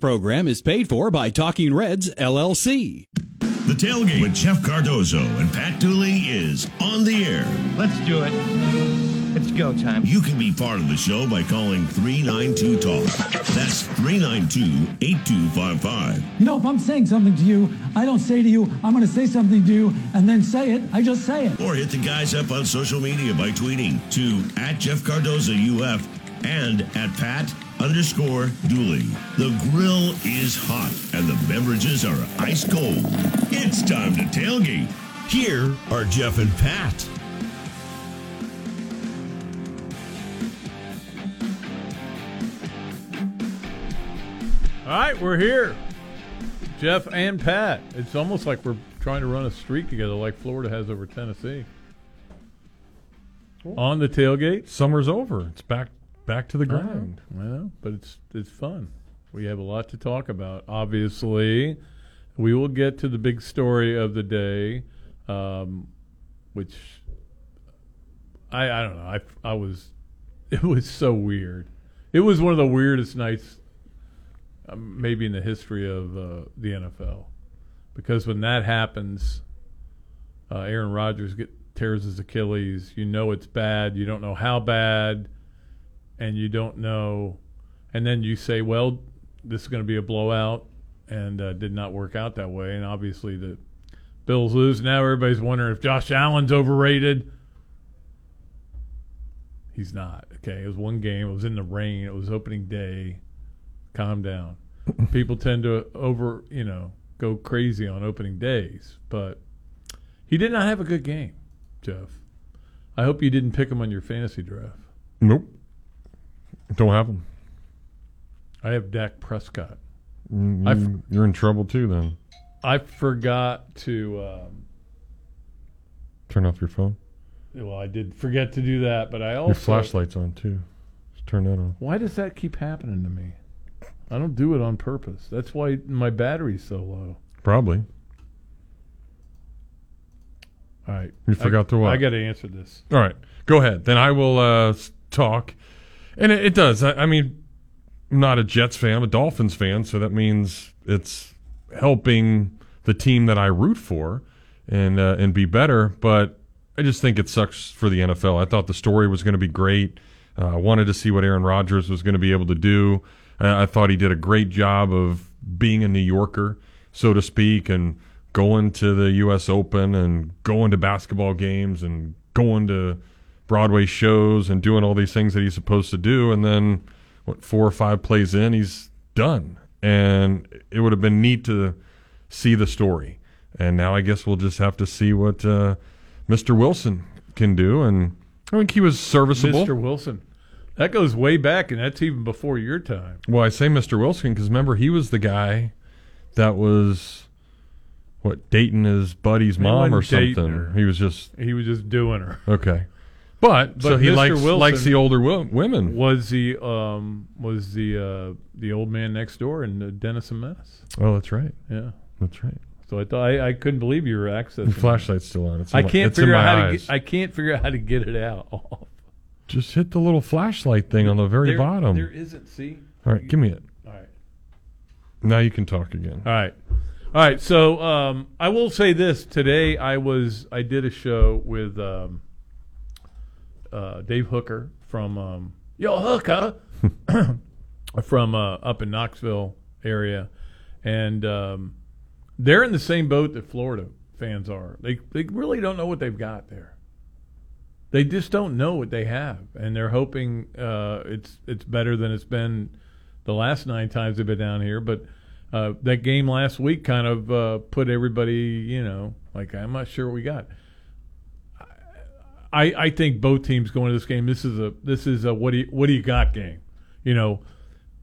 Program is paid for by Talking Reds, LLC. The Tailgate with Jeff Cardozo and Pat Dooley is on the air. Let's do it. It's go time. You can be part of the show by calling 392-TALK. That's 392-8255. No, if I'm saying something to you, I don't say to you, I'm going to say something to you and then say it. I just say it. Or hit the guys up on social media by tweeting to @JeffCardozoUF and @Pat_Dooley. The grill is hot and the beverages are ice cold. It's time to tailgate. Here are Jeff and Pat. All right, we're here. Jeff and Pat. It's almost like we're trying to run a streak together like Florida has over Tennessee. Cool. On the tailgate, summer's over. It's back to the grind. Well, but it's fun. We have a lot to talk about. Obviously, we will get to the big story of the day, which I don't know. It was so weird. It was one of the weirdest nights, maybe in the history of the NFL, because when that happens, Aaron Rodgers tears his Achilles. You know it's bad. You don't know how bad. And you don't know, and then you say, well, this is going to be a blowout, and did not work out that way. And obviously the Bills lose. Now everybody's wondering if Josh Allen's overrated. He's not. Okay, it was one game. It was in the rain. It was opening day. Calm down. People tend to go crazy on opening days. But he did not have a good game, Jeff. I hope you didn't pick him on your fantasy draft. Nope. Don't have him. I have Dak Prescott. You're in trouble too, then. I forgot to turn off your phone. Well, I did forget to do that, but I also your flashlight's on too. Just turn that on. Why does that keep happening to me? I don't do it on purpose. That's why my battery's so low. Probably. All right. You forgot to what? I got to answer this. All right, go ahead. Then I will talk. And it does. I mean, I'm not a Jets fan, I'm a Dolphins fan, so that means it's helping the team that I root for and be better. But I just think it sucks for the NFL. I thought the story was going to be great. I wanted to see what Aaron Rodgers was going to be able to do. I thought he did a great job of being a New Yorker, so to speak, and going to the U.S. Open and going to basketball games and going to Broadway shows and doing all these things that he's supposed to do, and then what, 4 or 5 plays in, he's done. And it would have been neat to see the story. And now I guess we'll just have to see what Mr. Wilson can do. And I think he was serviceable. Mr. Wilson, that goes way back, and that's even before your time. Well, I say Mr. Wilson because remember he was the guy that was dating his buddy's mom or something. Her. He was just doing her. Okay. But so he likes the older women. Was the old man next door in Dennis and Menace? Oh, that's right. Yeah, that's right. So I thought I couldn't believe you were accessing. The flashlight's still on. I can't figure out how to get it out. Just hit the little flashlight thing on the very bottom. There isn't. See. All right, give me it. All right. Now you can talk again. All right. All right. So I will say this today. I did a show with. Dave Hooker from Yo Hooker from up in Knoxville area, and they're in the same boat that Florida fans are. They really don't know what they've got there. They just don't know what they have, and they're hoping it's better than it's been the last 9 times they've been down here. But that game last week kind of put everybody, like I'm not sure what we got. I think both teams going to this game. This is a what do you got game,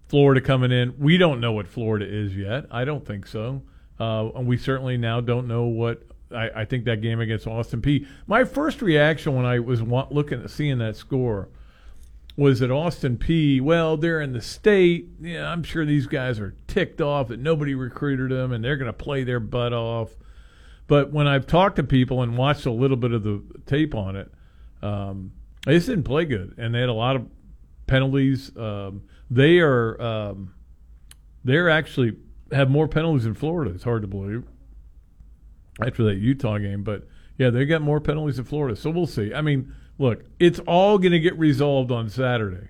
Florida coming in. We don't know what Florida is yet. I don't think so, and we certainly now don't know what. I think that game against Austin Peay. My first reaction when I was seeing that score was that Austin Peay. Well, they're in the state. Yeah, I'm sure these guys are ticked off that nobody recruited them, and they're going to play their butt off. But when I've talked to people and watched a little bit of the tape on it, they just didn't play good, and they had a lot of penalties. They are They're actually have more penalties than Florida. It's hard to believe after that Utah game. But, yeah, they got more penalties than Florida. So we'll see. I mean, look, it's all going to get resolved on Saturday.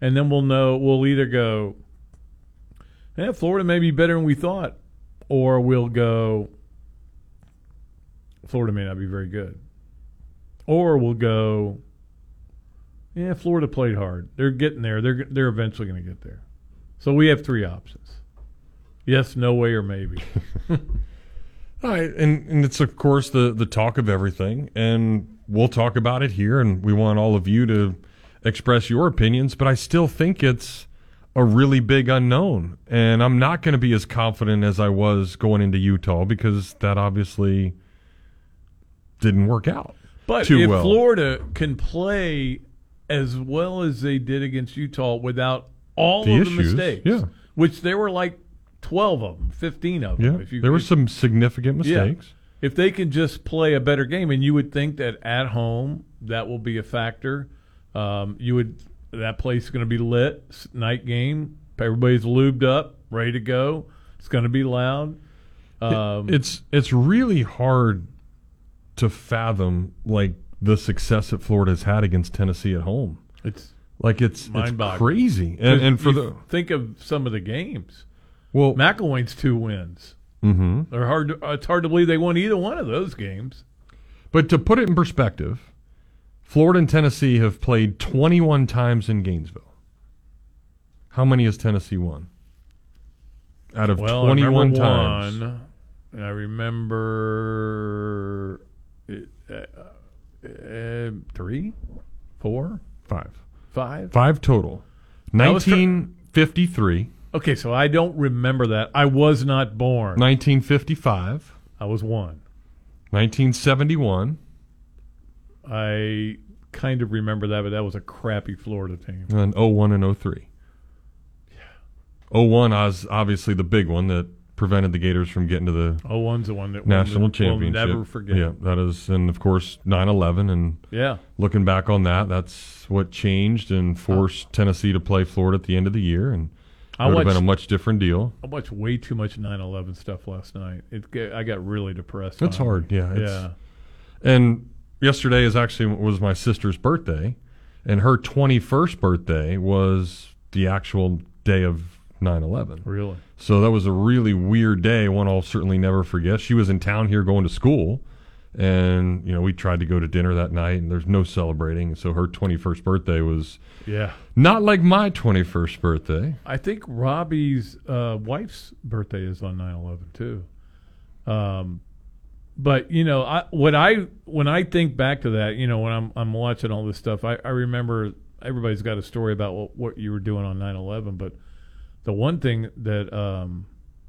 And then we'll know – we'll either go, yeah, Florida may be better than we thought. Or we'll go, Florida may not be very good. Or we'll go, yeah, Florida played hard. They're getting there. They're eventually going to get there. So we have three options. Yes, no way, or maybe. All right, and it's, of course, the talk of everything, and we'll talk about it here, and we want all of you to express your opinions, but I still think it's a really big unknown, and I'm not going to be as confident as I was going into Utah because that obviously didn't work out too well. But if Florida can play as well as they did against Utah without all the of issues, the mistakes, yeah, which there were like 12 of them, 15 of them. Yeah, there were some significant mistakes. Yeah. If they can just play a better game, and you would think that at home that will be a factor. That place is going to be lit. Night game. Everybody's lubed up, ready to go. It's going to be loud. It's really hard to fathom like the success that Florida's had against Tennessee at home. It's crazy. And for the think of some of the games. Well, McElwain's 2 wins. Mm-hmm. It's hard to believe they won either one of those games. But to put it in perspective, Florida and Tennessee have played 21 times in Gainesville. How many has Tennessee won? Out of 21 times. And I remember 3? 4? 5. 5? 5 total. 1953. Okay, so I don't remember that. I was not born. 1955. I was 1. 1971. I kind of remember that, but that was a crappy Florida team. And 01 and 03. Yeah. 01 was obviously the big one that prevented the Gators from getting to the 01's the one that national won the championship. We'll never forget. Yeah, that is, and of course 9/11, and yeah, looking back on that, that's what changed and forced Tennessee to play Florida at the end of the year, and it would have been a much different deal. I watched way too much 9/11 stuff last night. I got really depressed. It's hard, yeah. And yesterday was my sister's birthday, and her 21st birthday was the actual day of 9/11. Really? So that was a really weird day, one I'll certainly never forget. She was in town here going to school, and we tried to go to dinner that night, and there's no celebrating. So her 21st birthday was not like my 21st birthday. I think Robbie's wife's birthday is on 9/11 too. But when I think back to that, when I'm watching all this stuff, I remember everybody's got a story about what you were doing on 9/11. But the one thing that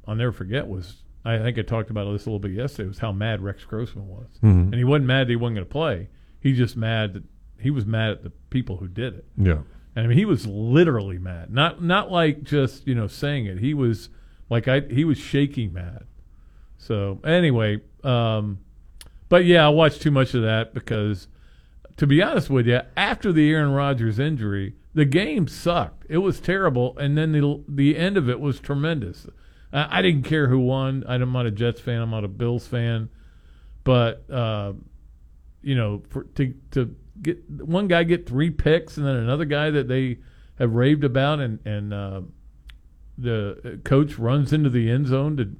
I'll never forget was, I think I talked about this a little bit yesterday, was how mad Rex Grossman was, and he wasn't mad that he wasn't going to play. He just mad that he was mad at the people who did it. Yeah, and I mean he was literally mad, not like just saying it. He was like he was shaky mad. So anyway. But yeah, I watched too much of that because, to be honest with you, after the Aaron Rodgers injury, the game sucked. It was terrible, and then the end of it was tremendous. I didn't care who won. I'm not a Jets fan. I'm not a Bills fan. But to get one guy get 3 picks and then another guy that they have raved about, and the coach runs into the end zone to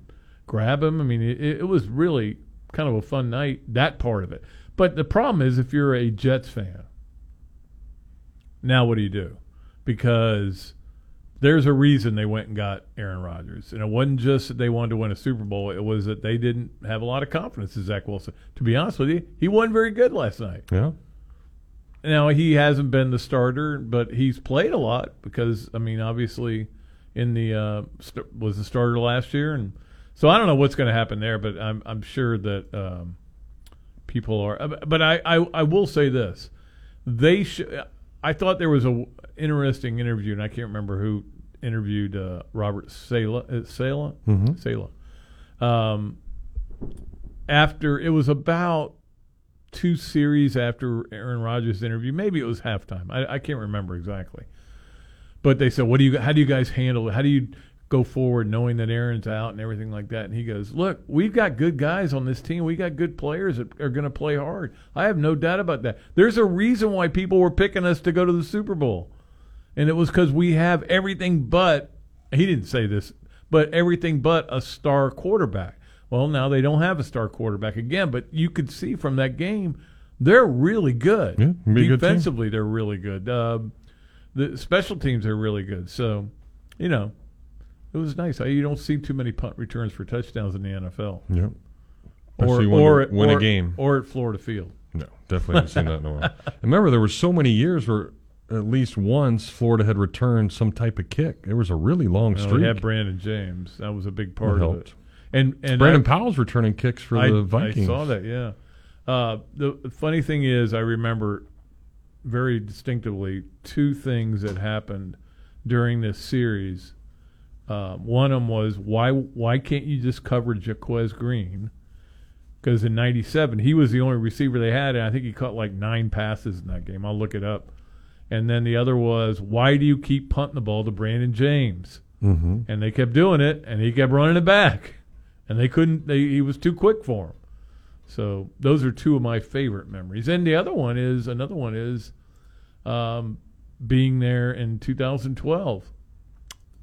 grab him. I mean, it was really kind of a fun night, that part of it. But the problem is, if you're a Jets fan, now what do you do? Because there's a reason they went and got Aaron Rodgers. And it wasn't just that they wanted to win a Super Bowl. It was that they didn't have a lot of confidence in Zach Wilson. To be honest with you, he wasn't very good last night. Yeah. Now, he hasn't been the starter, but he's played a lot because, I mean, obviously was the starter last year, and so I don't know what's going to happen there, but I'm sure that people are. But I will say this: I thought there was an interesting interview, and I can't remember who interviewed Robert Saleh. Mm-hmm. Saleh. After it was about 2 series after Aaron Rodgers' interview, maybe it was halftime. I can't remember exactly. But they said, "How do you guys handle it? How do you go forward knowing that Aaron's out and everything like that. And he goes, look, we've got good guys on this team. We got good players that are going to play hard. I have no doubt about that. There's a reason why people were picking us to go to the Super Bowl. And it was because we have everything but, he didn't say this, but everything but a star quarterback. Well, now they don't have a star quarterback again, but you could see from that game, they're really good. Yeah, defensively, they're really good. The special teams are really good. So, you know, it was nice. You don't see too many punt returns for touchdowns in the NFL. Yeah. Or win a game. Or at Florida Field. No, definitely haven't seen that in a while. Remember, there were so many years where at least once Florida had returned some type of kick. There was a really long streak. We had Brandon James. That was a big part of it. And Brandon Powell's returning kicks for the Vikings. I saw that, yeah. The funny thing is I remember very distinctively two things that happened during this series. One of them was why can't you just cover Jaquez Green? Because in 97, he was the only receiver they had, and I think he caught like 9 passes in that game. I'll look it up. And then the other was, why do you keep punting the ball to Brandon James? Mm-hmm. And they kept doing it, and he kept running it back. And they couldn't. He was too quick for him. So those are two of my favorite memories. And the other one is being there in 2012.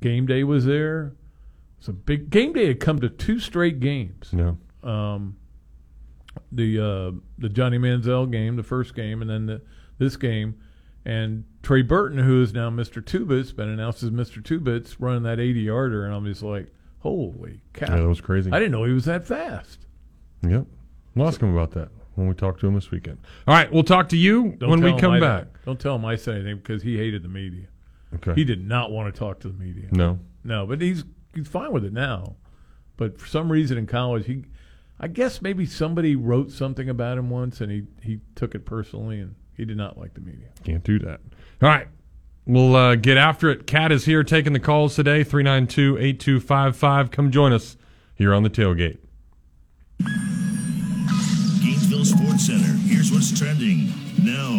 Game day was there. It's a big game day had come to 2 straight games. Yeah. The Johnny Manziel game, the first game, and then this game, and Trey Burton, who is now Mr. Two-Bits, been announced as Mr. Two-Bits, running that 80-yarder, and I'm just like, holy cow. Yeah, that was crazy. I didn't know he was that fast. Yep. We'll ask him about that when we talk to him this weekend. All right, we'll talk to you when we come back. Don't tell him I said anything because he hated the media. Okay. He did not want to talk to the media. No. No, but he's fine with it now. But for some reason in college, I guess maybe somebody wrote something about him once, and he took it personally, and he did not like the media. Can't do that. All right. We'll get after it. Kat is here taking the calls today, 392-8255. Come join us here on The Tailgate. Gainesville Sports Center. Here's what's trending now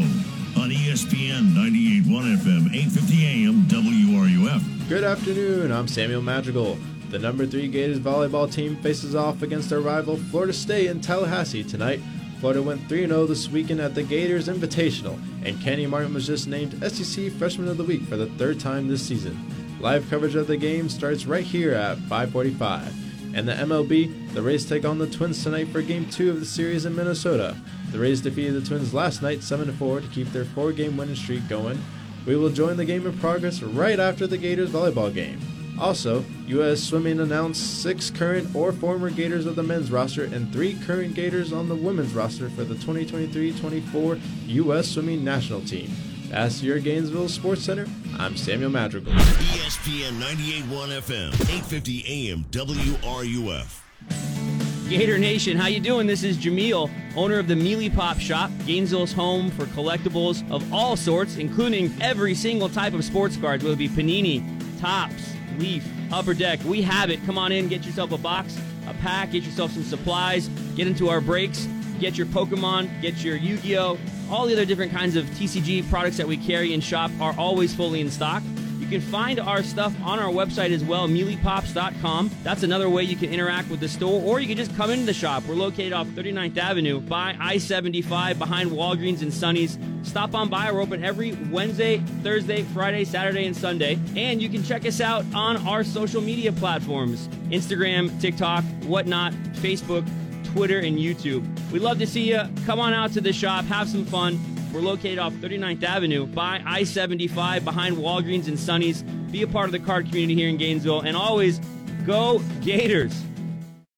on ESPN 98.1 FM, 850 AM, WRUF. Good afternoon. I'm Samuel Madrigal. The number 3 Gators volleyball team faces off against their rival Florida State in Tallahassee tonight. Florida went 3-0 this weekend at the Gators Invitational, and Kenny Martin was just named SEC Freshman of the Week for the 3rd time this season. Live coverage of the game starts right here at 5:45. And the MLB, the Rays take on the Twins tonight for Game 2 of the series in Minnesota. The Rays defeated the Twins last night 7-4 to keep their 4-game winning streak going. We will join the game in progress right after the Gators volleyball game. Also, U.S. Swimming announced 6 current or former Gators of the men's roster and 3 current Gators on the women's roster for the 2023-24 U.S. Swimming National Team. That's your Gainesville Sports Center. I'm Samuel Madrigal. ESPN 98.1 FM, 850 AM, WRUF. Gator Nation, how you doing? This is Jameel, owner of the Mealy Pop Shop, Gainesville's home for collectibles of all sorts, including every single type of sports cards, whether it be Panini, Topps, Leaf, Upper Deck. We have it. Come on in, get yourself a box, a pack, get yourself some supplies, get into our breaks, get your Pokemon, get your Yu-Gi-Oh! All the other different kinds of TCG products that we carry and shop are always fully in stock. You can find our stuff on our website as well, mealypops.com. That's another way you can interact with the store, or you can just come into the shop. We're located off 39th Avenue by I-75 behind Walgreens and Sunny's. Stop on by. We're open every Wednesday, Thursday, Friday, Saturday, and Sunday. And you can check us out on our social media platforms, Instagram, TikTok, whatnot, Facebook, Twitter, and YouTube. We'd love to see you. Come on out to the shop. Have some fun. We're located off 39th Avenue by I-75 behind Walgreens and Sunny's. Be a part of the card community here in Gainesville. And always, go Gators.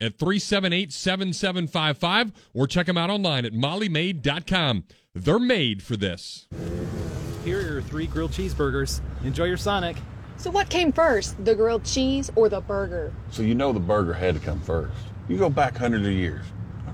at 378-7755 or check them out online at mollymaid.com. They're made for this. Here are your 3 grilled cheeseburgers. Enjoy your Sonic. So what came first, the grilled cheese or the burger? So you know the burger had to come first. You go back hundreds of years.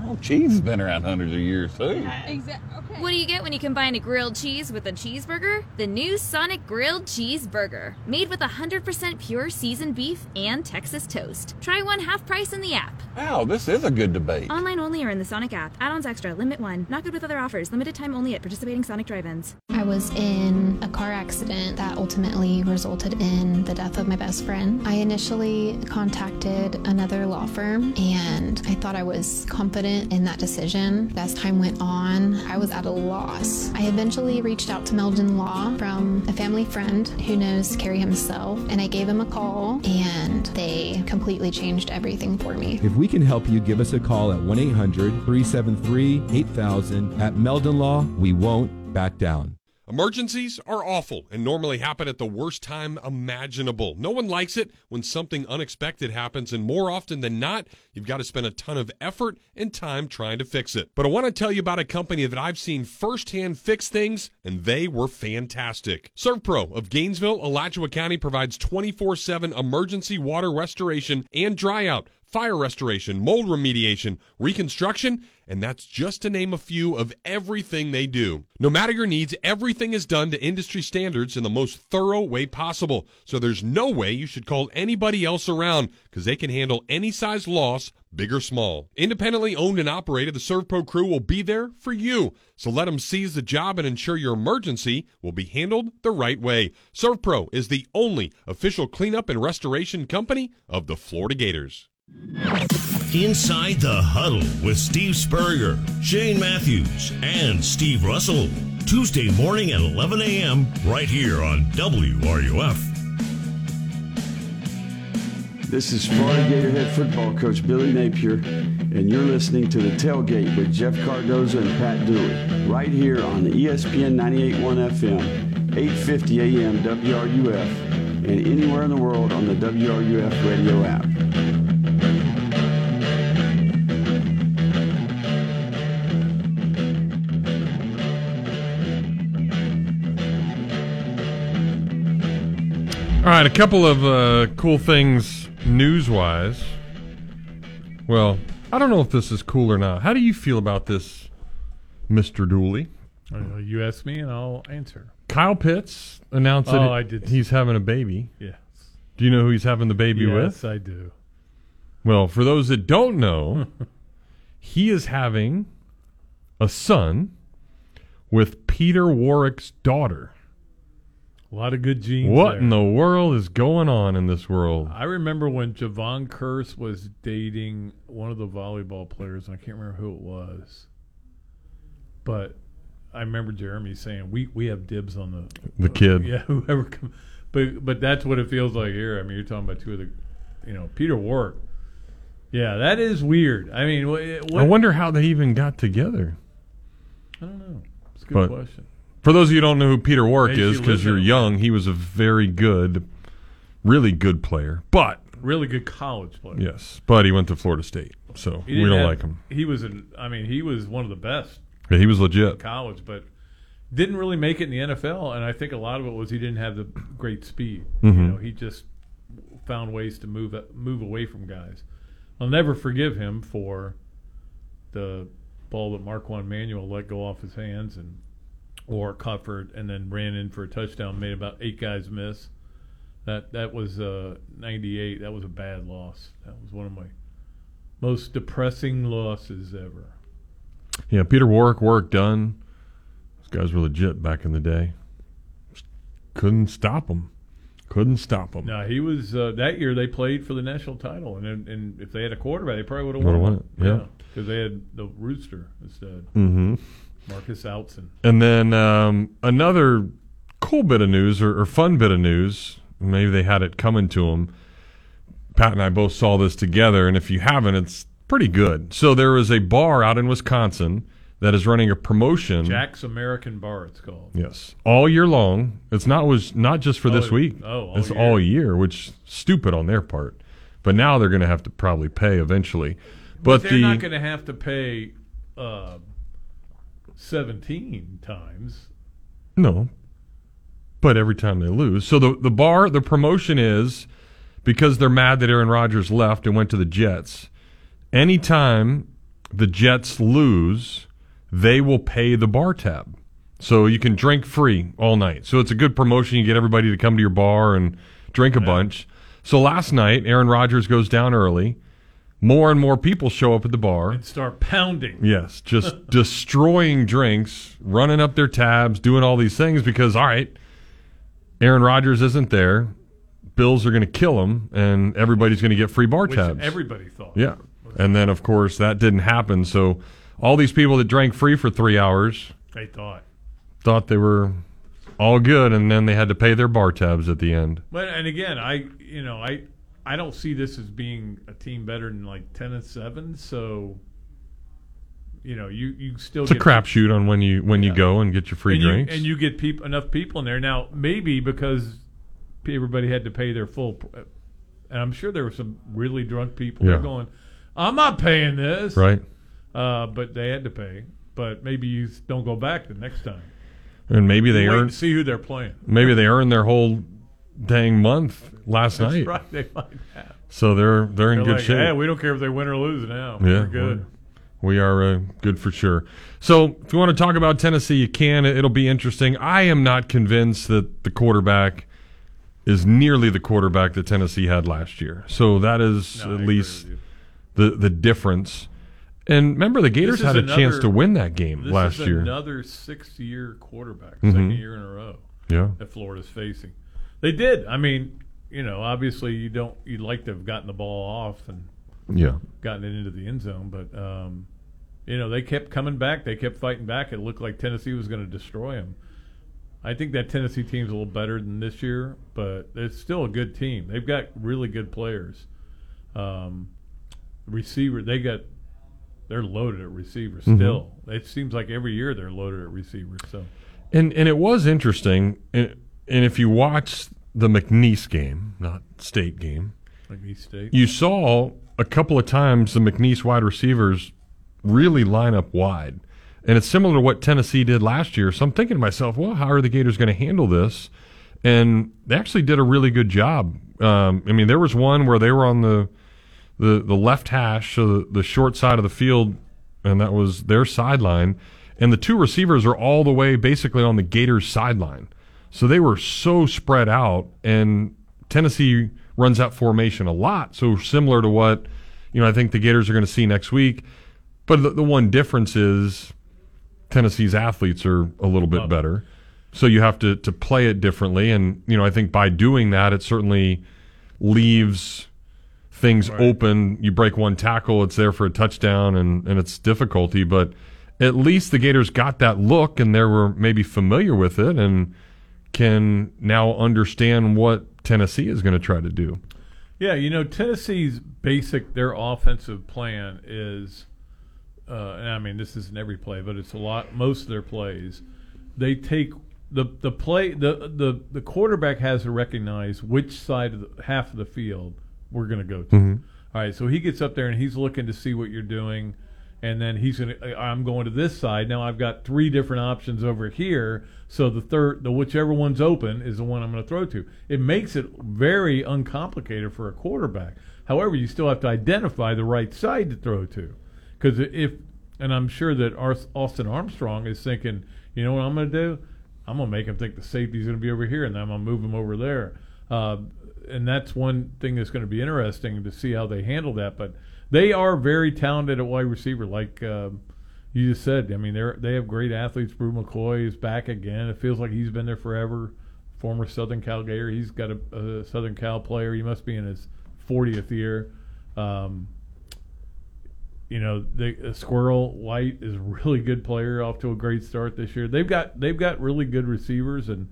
Oh, cheese has been around hundreds of years, too. Exactly. Okay. What do you get when you combine a grilled cheese with a cheeseburger? The new Sonic Grilled Cheeseburger, made with 100% pure seasoned beef and Texas toast. Try one half price in the app. Wow, this is a good debate. Online only or in the Sonic app. Add-ons extra. Limit one. Not good with other offers. Limited time only at participating Sonic drive-ins. I was in a car accident that ultimately resulted in the death of my best friend. I initially contacted another law firm, and I thought I was confident in that decision. As time went on, I was at a loss. I eventually reached out to Meldon Law from a family friend who knows Kerry himself, and I gave him a call, and they completely changed everything for me. If we can help you, give us a call at 1-800-373-8000. At Meldon Law, we won't back down. Emergencies are awful and normally happen at the worst time imaginable. No one likes it when something unexpected happens, and more often than not, you've got to spend a ton of effort and time trying to fix it. But I want to tell you about a company that I've seen firsthand fix things, and they were fantastic. ServPro of Gainesville, Alachua County provides 24/7 emergency water restoration and dryout, fire restoration, mold remediation, reconstruction, and that's just to name a few of everything they do. No matter your needs, everything is done to industry standards in the most thorough way possible. So there's no way you should call anybody else around, because they can handle any size loss, big or small. Independently owned and operated, the ServPro crew will be there for you. So let them seize the job and ensure your emergency will be handled the right way. ServPro is the only official cleanup and restoration company of the Florida Gators. Inside the Huddle with Steve Spurrier, Shane Matthews, and Steve Russell. Tuesday morning at 11 a.m. right here on WRUF. This is Florida Gator head football coach Billy Napier, and you're listening to The Tailgate with Jeff Cardozo and Pat Dooley right here on ESPN 98.1 FM, 850 AM WRUF, and anywhere in the world on the WRUF radio app. All right, a couple of cool things news-wise. Well, I don't know if this is cool or not. How do you feel about this, Mr. Dooley? You ask me and I'll answer. Kyle Pitts announced that he's having a baby. Yes. Do you know who he's having the baby with? Yes, I do. Well, for those that don't know, he is having a son with Peter Warrick's daughter. A lot of good genes. What in the world is going on in this world? I remember when Javon Kurse was dating one of the volleyball players, and I can't remember who it was. But I remember Jeremy saying, we have dibs on the kid. Yeah, whoever. But that's what it feels like here. I mean, you're talking about two of the, Peter Warrick. Yeah, that is weird. I mean, I wonder how they even got together. I don't know. It's a good question. For those of you who don't know who Peter Warrick is, because you're young, he was a very good, really good player. But really good college player. Yes, but he went to Florida State, so we don't like him. He was one of the best. Yeah, he was legit. In college, but didn't really make it in the NFL, and I think a lot of it was he didn't have the great speed. Mm-hmm. He just found ways to move away from guys. I'll never forgive him for the ball that Marquand Manuel let go off his hands and. Or Cutford, and then ran in for a touchdown, made about 8 guys miss. That was 98. That was a bad loss. That was one of my most depressing losses ever. Yeah, Peter Warrick, work done. Those guys were legit back in the day. Just couldn't stop them. No, he was that year they played for the national title, and if they had a quarterback, they probably would have won it. Yeah, because they had the Rooster instead. Mm-hmm. Marcus Outson. And then another cool bit of news or fun bit of news, maybe they had it coming to them. Pat and I both saw this together, and if you haven't, it's pretty good. So there is a bar out in Wisconsin that is running a promotion. Jack's American Bar, it's called. Yes. All year long. It's not just for this week. It's all year, which is stupid on their part. But now they're going to have to probably pay eventually. But they're not going to have to pay 17 times. No. but every time they lose. So the bar, the promotion is, because they're mad that Aaron Rodgers left and went to the Jets, anytime the Jets lose, they will pay the bar tab. So you can drink free all night. So it's a good promotion. You get everybody to come to your bar and drink a bunch. So last night, Aaron Rodgers goes down early. More and more people show up at the bar. And start pounding. Yes, just destroying drinks, running up their tabs, doing all these things because, all right, Aaron Rodgers isn't there. Bills are going to kill him, and everybody's going to get free bar tabs. Which everybody thought. Yeah. And then, of course, that didn't happen. So all these people that drank free for 3 hours. They thought they were all good, and then they had to pay their bar tabs at the end. But, and again, I don't see this as being a team better than like 10-7. So, you still it's get a crapshoot on when you go and get your free drinks, and you get enough people in there. Now maybe because everybody had to pay their full, and I'm sure there were some really drunk people who were going, "I'm not paying this," right? But they had to pay. But maybe you don't go back the next time, and maybe they earn. See who they're playing. Maybe they earn their whole dang month last night. Right, they might have. So they're in good shape. Yeah, we don't care if they win or lose now. Yeah, we're good. We are good for sure. So if you want to talk about Tennessee, you can. It'll be interesting. I am not convinced that the quarterback is nearly the quarterback that Tennessee had last year. So that is at least the difference. And remember, the Gators had a chance to win that game last year. This is another sixth-year quarterback, second year in a row that Florida's facing. They did. I mean, obviously you'd like to have gotten the ball off and gotten it into the end zone, but they kept coming back. They kept fighting back. It looked like Tennessee was going to destroy them. I think that Tennessee team's a little better than this year, but it's still a good team. They've got really good players. Receiver, they're loaded at receiver still. It seems like every year they're loaded at receivers. So, and it was interesting. And if you watch the McNeese game, not state game, McNeese State, you saw a couple of times the McNeese wide receivers really line up wide. And it's similar to what Tennessee did last year. So I'm thinking to myself, well, how are the Gators going to handle this? And they actually did a really good job. There was one where they were on the left hash, so the short side of the field, and that was their sideline. And the two receivers are all the way basically on the Gators' sideline. So they were so spread out, and Tennessee runs that formation a lot. So similar to what I think the Gators are going to see next week. But the one difference is Tennessee's athletes are a little bit better. So you have to play it differently. And, I think by doing that, it certainly leaves things open. You break one tackle, it's there for a touchdown, and it's difficulty. But at least the Gators got that look, and they were maybe familiar with it, and can now understand what Tennessee is going to try to do. Yeah, Tennessee's their offensive plan is, and I mean this isn't every play, but it's most of their plays, they take the play, the quarterback has to recognize which side of half of the field we're going to go to. All right, so he gets up there and he's looking to see what you're doing, and then he's going to, I'm going to this side. Now I've got three different options over here, so the whichever one's open is the one I'm going to throw to. It makes it very uncomplicated for a quarterback. However, you still have to identify the right side to throw to. Because and I'm sure that Austin Armstrong is thinking, you know what I'm going to do? I'm going to make him think the safety's going to be over here, and then I'm going to move him over there. And that's one thing that's going to be interesting to see how they handle that. But they are very talented at wide receiver, like you just said. I mean, they have great athletes. Brew McCoy is back again. It feels like he's been there forever. Former Southern Cal Gator. He's got a Southern Cal player. He must be in his 40th year. Squirrel White is a really good player, off to a great start this year. They've got really good receivers, and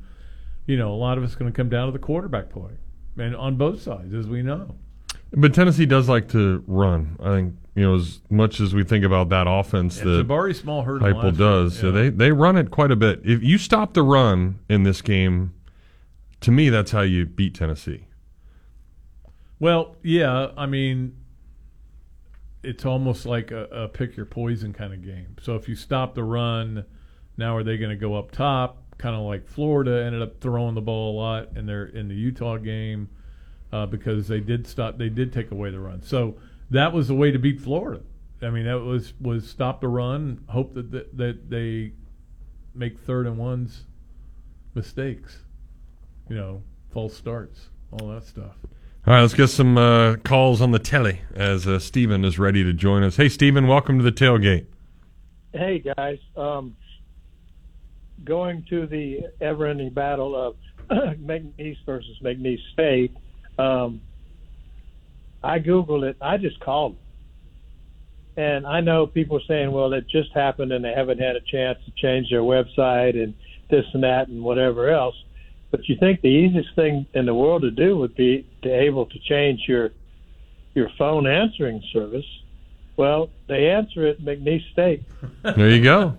a lot of it's going to come down to the quarterback play, and on both sides, as we know. But Tennessee does like to run. I think as much as we think about that offense that Jabari Small hurt Heupel does. So they run it quite a bit. If you stop the run in this game, to me that's how you beat Tennessee. Well, yeah, I mean, it's almost like a pick your poison kind of game. So if you stop the run, now are they going to go up top? kind of like Florida ended up throwing the ball a lot in the Utah game because they did take away the run. So that was the way to beat Florida. I mean, that was stop the run, hope that they make third and ones mistakes, false starts, all that stuff. All right, let's get some calls on the telly as Steven is ready to join us. Hey, Steven, welcome to the tailgate. Hey, guys. Going to the ever-ending battle of McNeese versus McNeese State, I Googled it. I just called them. And I know people saying, well, it just happened and they haven't had a chance to change their website and this and that and whatever else. But you think the easiest thing in the world to do would be to able to change your phone answering service. Well, they answer it McNeese State. There you go.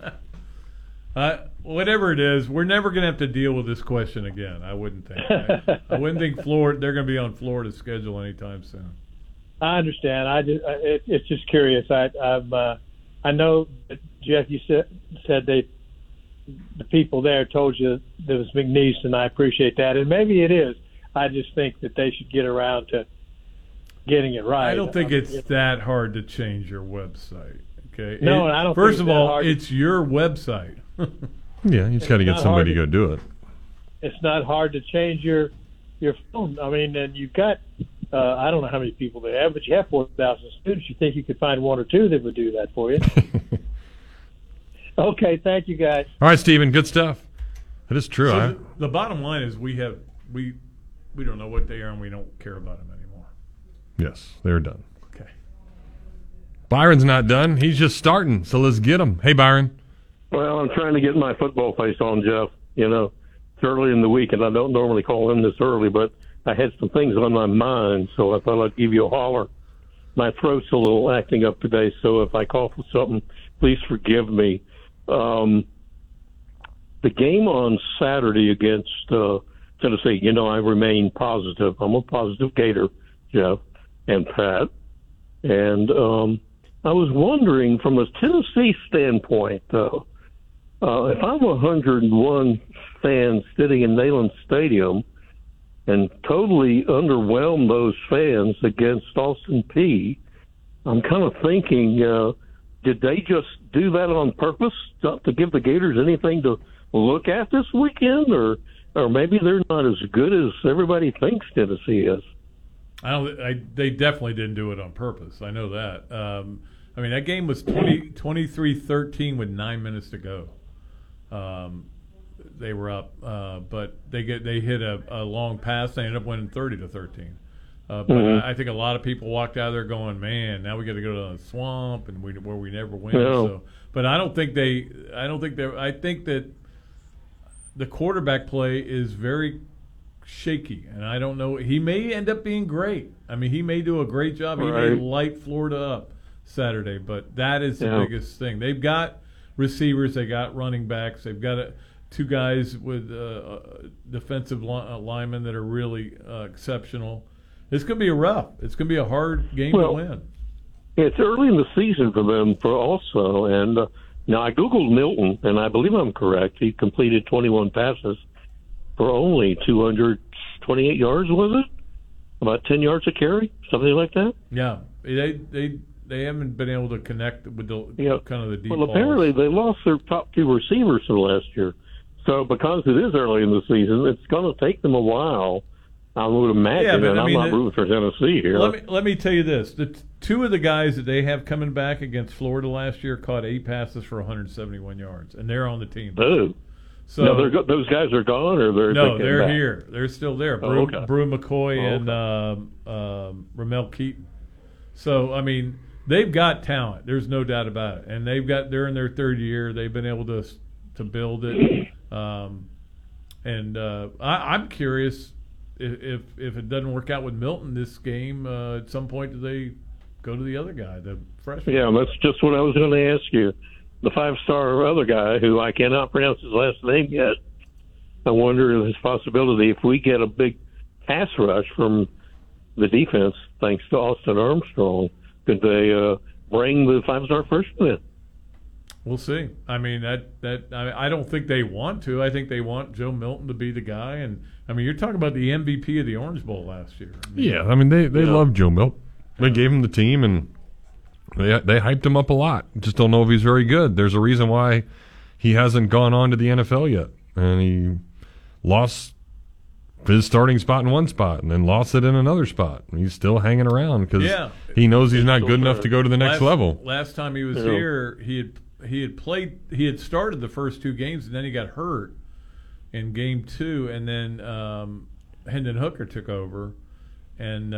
Whatever it is, we're never going to have to deal with this question again, I wouldn't think. Right? I wouldn't think they're going to be on Florida's schedule anytime soon. I understand. It's just curious. I know, Jeff, you said the people there told you that it was McNeese, and I appreciate that. And maybe it is. I just think that they should get around to getting it right. I don't think it's that hard to change your website. Okay. No, I don't. First of all, it's your website. Yeah, you just got to get somebody to go do it. It's not hard to change your phone. I mean, and you've got. I don't know how many people they have, but you have 4,000 students. You think you could find one or two that would do that for you? Okay, thank you, guys. All right, Stephen, good stuff. That is true. So the bottom line is we don't know what they are, and we don't care about them anymore. Yes, they're done. Okay. Byron's not done. He's just starting, so let's get him. Hey, Byron. Well, I'm trying to get my football face on, Jeff. It's early in the week, and I don't normally call in this early, but I had some things on my mind, so I thought I'd give you a holler. My throat's a little acting up today, so if I cough or something, please forgive me. The game on Saturday against Tennessee, I remain positive. I'm a positive gator, Jeff and Pat. And I was wondering, from a Tennessee standpoint, though, if I'm 101 fans sitting in Neyland Stadium, and totally underwhelmed those fans against Austin Peay, I'm kind of thinking, did they just do that on purpose, not to give the Gators anything to look at this weekend, or maybe they're not as good as everybody thinks Tennessee is? They definitely didn't do it on purpose. I know that. That game was 23-13 with 9 minutes to go. They were up, but they hit a long pass. They ended up winning 30-13. But mm-hmm. I think a lot of people walked out of there going, "Man, now we got to go to the swamp and where we never win." Yeah. So, but I think that the quarterback play is very shaky, and I don't know. He may end up being great. I mean, he may do a great job. Right. He may light Florida up Saturday, but that is the biggest thing. They've got receivers. They got running backs. They've got two guys with defensive linemen that are really exceptional. It's going to be rough. It's going to be a hard game to win. It's early in the season for them also. And now I Googled Milton, and I believe I'm correct. He completed 21 passes for only 228 yards, was it? About 10 yards a carry, something like that? Yeah. They haven't been able to connect with the kind of the deep balls. Well, apparently they lost their top two receivers from last year. So because it is early in the season, it's going to take them a while, I would imagine, I'm not rooting for Tennessee here. Let me tell you this. The two of the guys that they have coming back against Florida last year caught 8 passes for 171 yards, and they're on the team. Oh. So, those guys are gone? They're here. They're still there. Brew McCoy and Ramel Keaton. So, they've got talent. There's no doubt about it. And they're in their third year. They've been able to build it. I'm curious if it doesn't work out with Milton this game, at some point do they go to the other guy, the freshman? Yeah, that's just what I was going to ask you. The 5-star other guy, who I cannot pronounce his last name yet, I wonder if there's possibility if we get a big pass rush from the defense, thanks to Austin Armstrong, could they bring the 5-star freshman in? We'll see. I mean, I don't think they want to. I think they want Joe Milton to be the guy. And I mean, you're talking about the MVP of the Orange Bowl last year. I mean, yeah, I mean they love Joe Milton. They gave him the team and they hyped him up a lot. Just don't know if he's very good. There's a reason why he hasn't gone on to the NFL yet, and he lost his starting spot in one spot and then lost it in another spot. He's still hanging around because he knows he's not good enough to go to the next level. Last time he was here, he had started the first two games and then he got hurt in game two, and then Hendon Hooker took over, and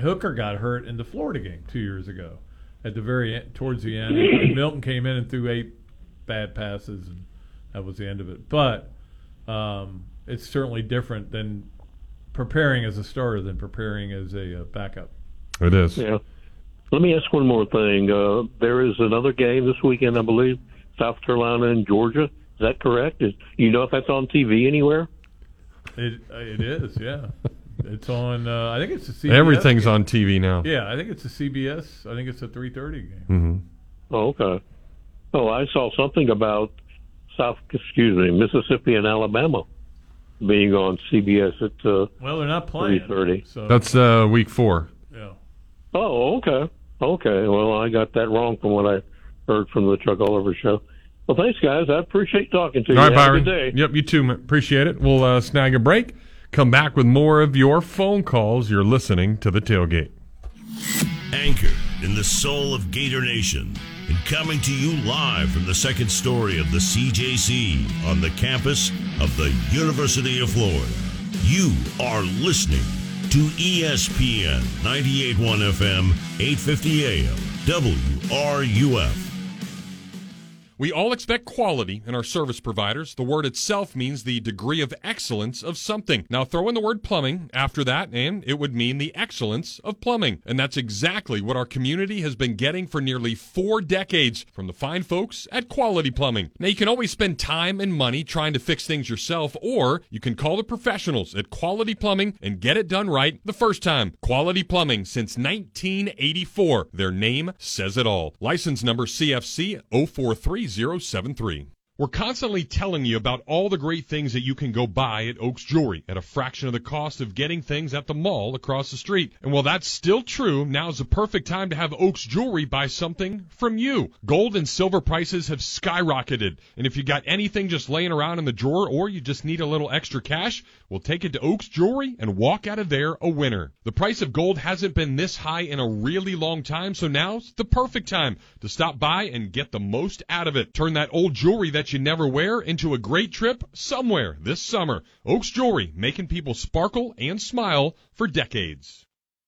Hooker got hurt in the Florida game 2 years ago at the very end, towards the end. And Milton came in and threw 8 bad passes, and that was the end of it. But it's certainly different than preparing as a starter than preparing as a backup. It is. Yeah. Let me ask one more thing. There is another game this weekend, I believe, South Carolina and Georgia. Is that correct? You know if that's on TV anywhere? It is, yeah. It's on, I think it's a CBS. Everything's game. On TV now. Yeah, I think it's a CBS. I think it's a 3:30 game. Mm-hmm. Oh, okay. Oh, I saw something about Mississippi and Alabama being on CBS at 3:30. So. That's week 4. Yeah. Oh, okay. Okay. Well, I got that wrong from what I heard from the Chuck Oliver show. Well, thanks, guys. I appreciate talking to you. All right, Byron. Have a good day. Yep, you too, man. Appreciate it. We'll snag a break. Come back with more of your phone calls. You're listening to The Tailgate. Anchored in the soul of Gator Nation and coming to you live from the second story of the CJC on the campus of the University of Florida. You are listening to ESPN 98.1 FM, 850 AM, WRUF. We all expect quality in our service providers. The word itself means the degree of excellence of something. Now throw in the word plumbing after that, and it would mean the excellence of plumbing. And that's exactly what our community has been getting for nearly 4 decades from the fine folks at Quality Plumbing. Now you can always spend time and money trying to fix things yourself, or you can call the professionals at Quality Plumbing and get it done right the first time. Quality Plumbing since 1984. Their name says it all. License number CFC 043. 073. We're constantly telling you about all the great things that you can go buy at Oaks Jewelry at a fraction of the cost of getting things at the mall across the street. And while that's still true, now's the perfect time to have Oaks Jewelry buy something from you. Gold and silver prices have skyrocketed. And if you got anything just laying around in the drawer or you just need a little extra cash, we'll take it to Oaks Jewelry and walk out of there a winner. The price of gold hasn't been this high in a really long time, so now's the perfect time to stop by and get the most out of it. Turn that old jewelry that you never wear into a great trip somewhere this summer. Oaks Jewelry, making people sparkle and smile for decades.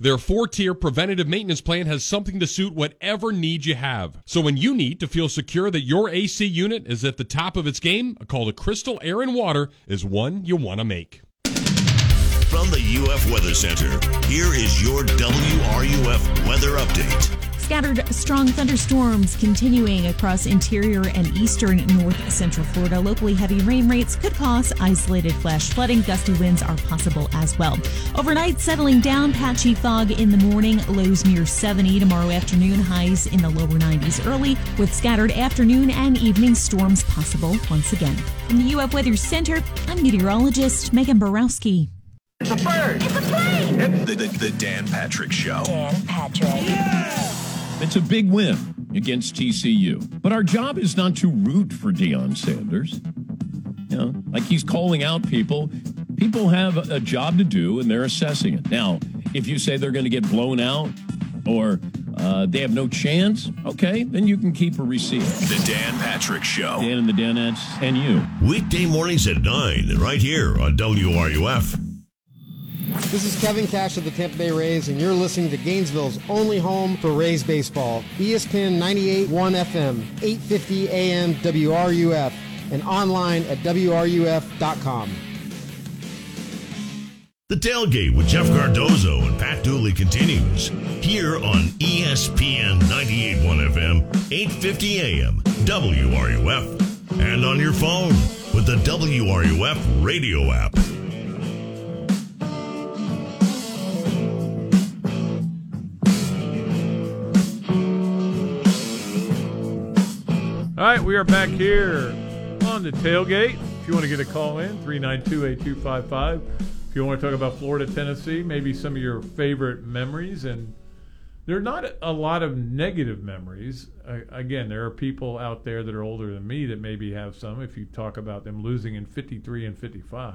Their 4-tier preventative maintenance plan has something to suit whatever need you have. So when you need to feel secure that your AC unit is at the top of its game, a call to Crystal Air and Water is one you want to make. From the UF Weather Center, here is your WRUF weather update. Scattered strong thunderstorms continuing across interior and eastern north central Florida. Locally heavy rain rates could cause isolated flash flooding. Gusty winds are possible as well. Overnight settling down, patchy fog in the morning, lows near 70. Tomorrow afternoon, highs in the lower 90s early with scattered afternoon and evening storms possible once again. From the UF Weather Center, I'm meteorologist Megan Borowski. It's a bird. It's a plane. It's the Dan Patrick Show. Dan Patrick. Yeah! It's a big win against TCU. But our job is not to root for Deion Sanders. You know, like he's calling out people. People have a job to do, and they're assessing it. Now, if you say they're going to get blown out or they have no chance, okay, then you can keep a receipt. The Dan Patrick Show. Dan and the Danettes and you. Weekday mornings at 9, right here on WRUF. This is Kevin Cash of the Tampa Bay Rays, and you're listening to Gainesville's only home for Rays baseball. ESPN 98.1 FM, 850 AM WRUF, and online at WRUF.com. The Tailgate with Jeff Cardozo and Pat Dooley continues here on ESPN 98.1 FM, 850 AM WRUF, and on your phone with the WRUF radio app. All right, we are back here on the Tailgate. If you want to get a call in, 392-8255. If you want to talk about Florida, Tennessee, maybe some of your favorite memories. And there are not a lot of negative memories. Again, there are people out there that are older than me that maybe have some. If you talk about them losing in 53 and 55,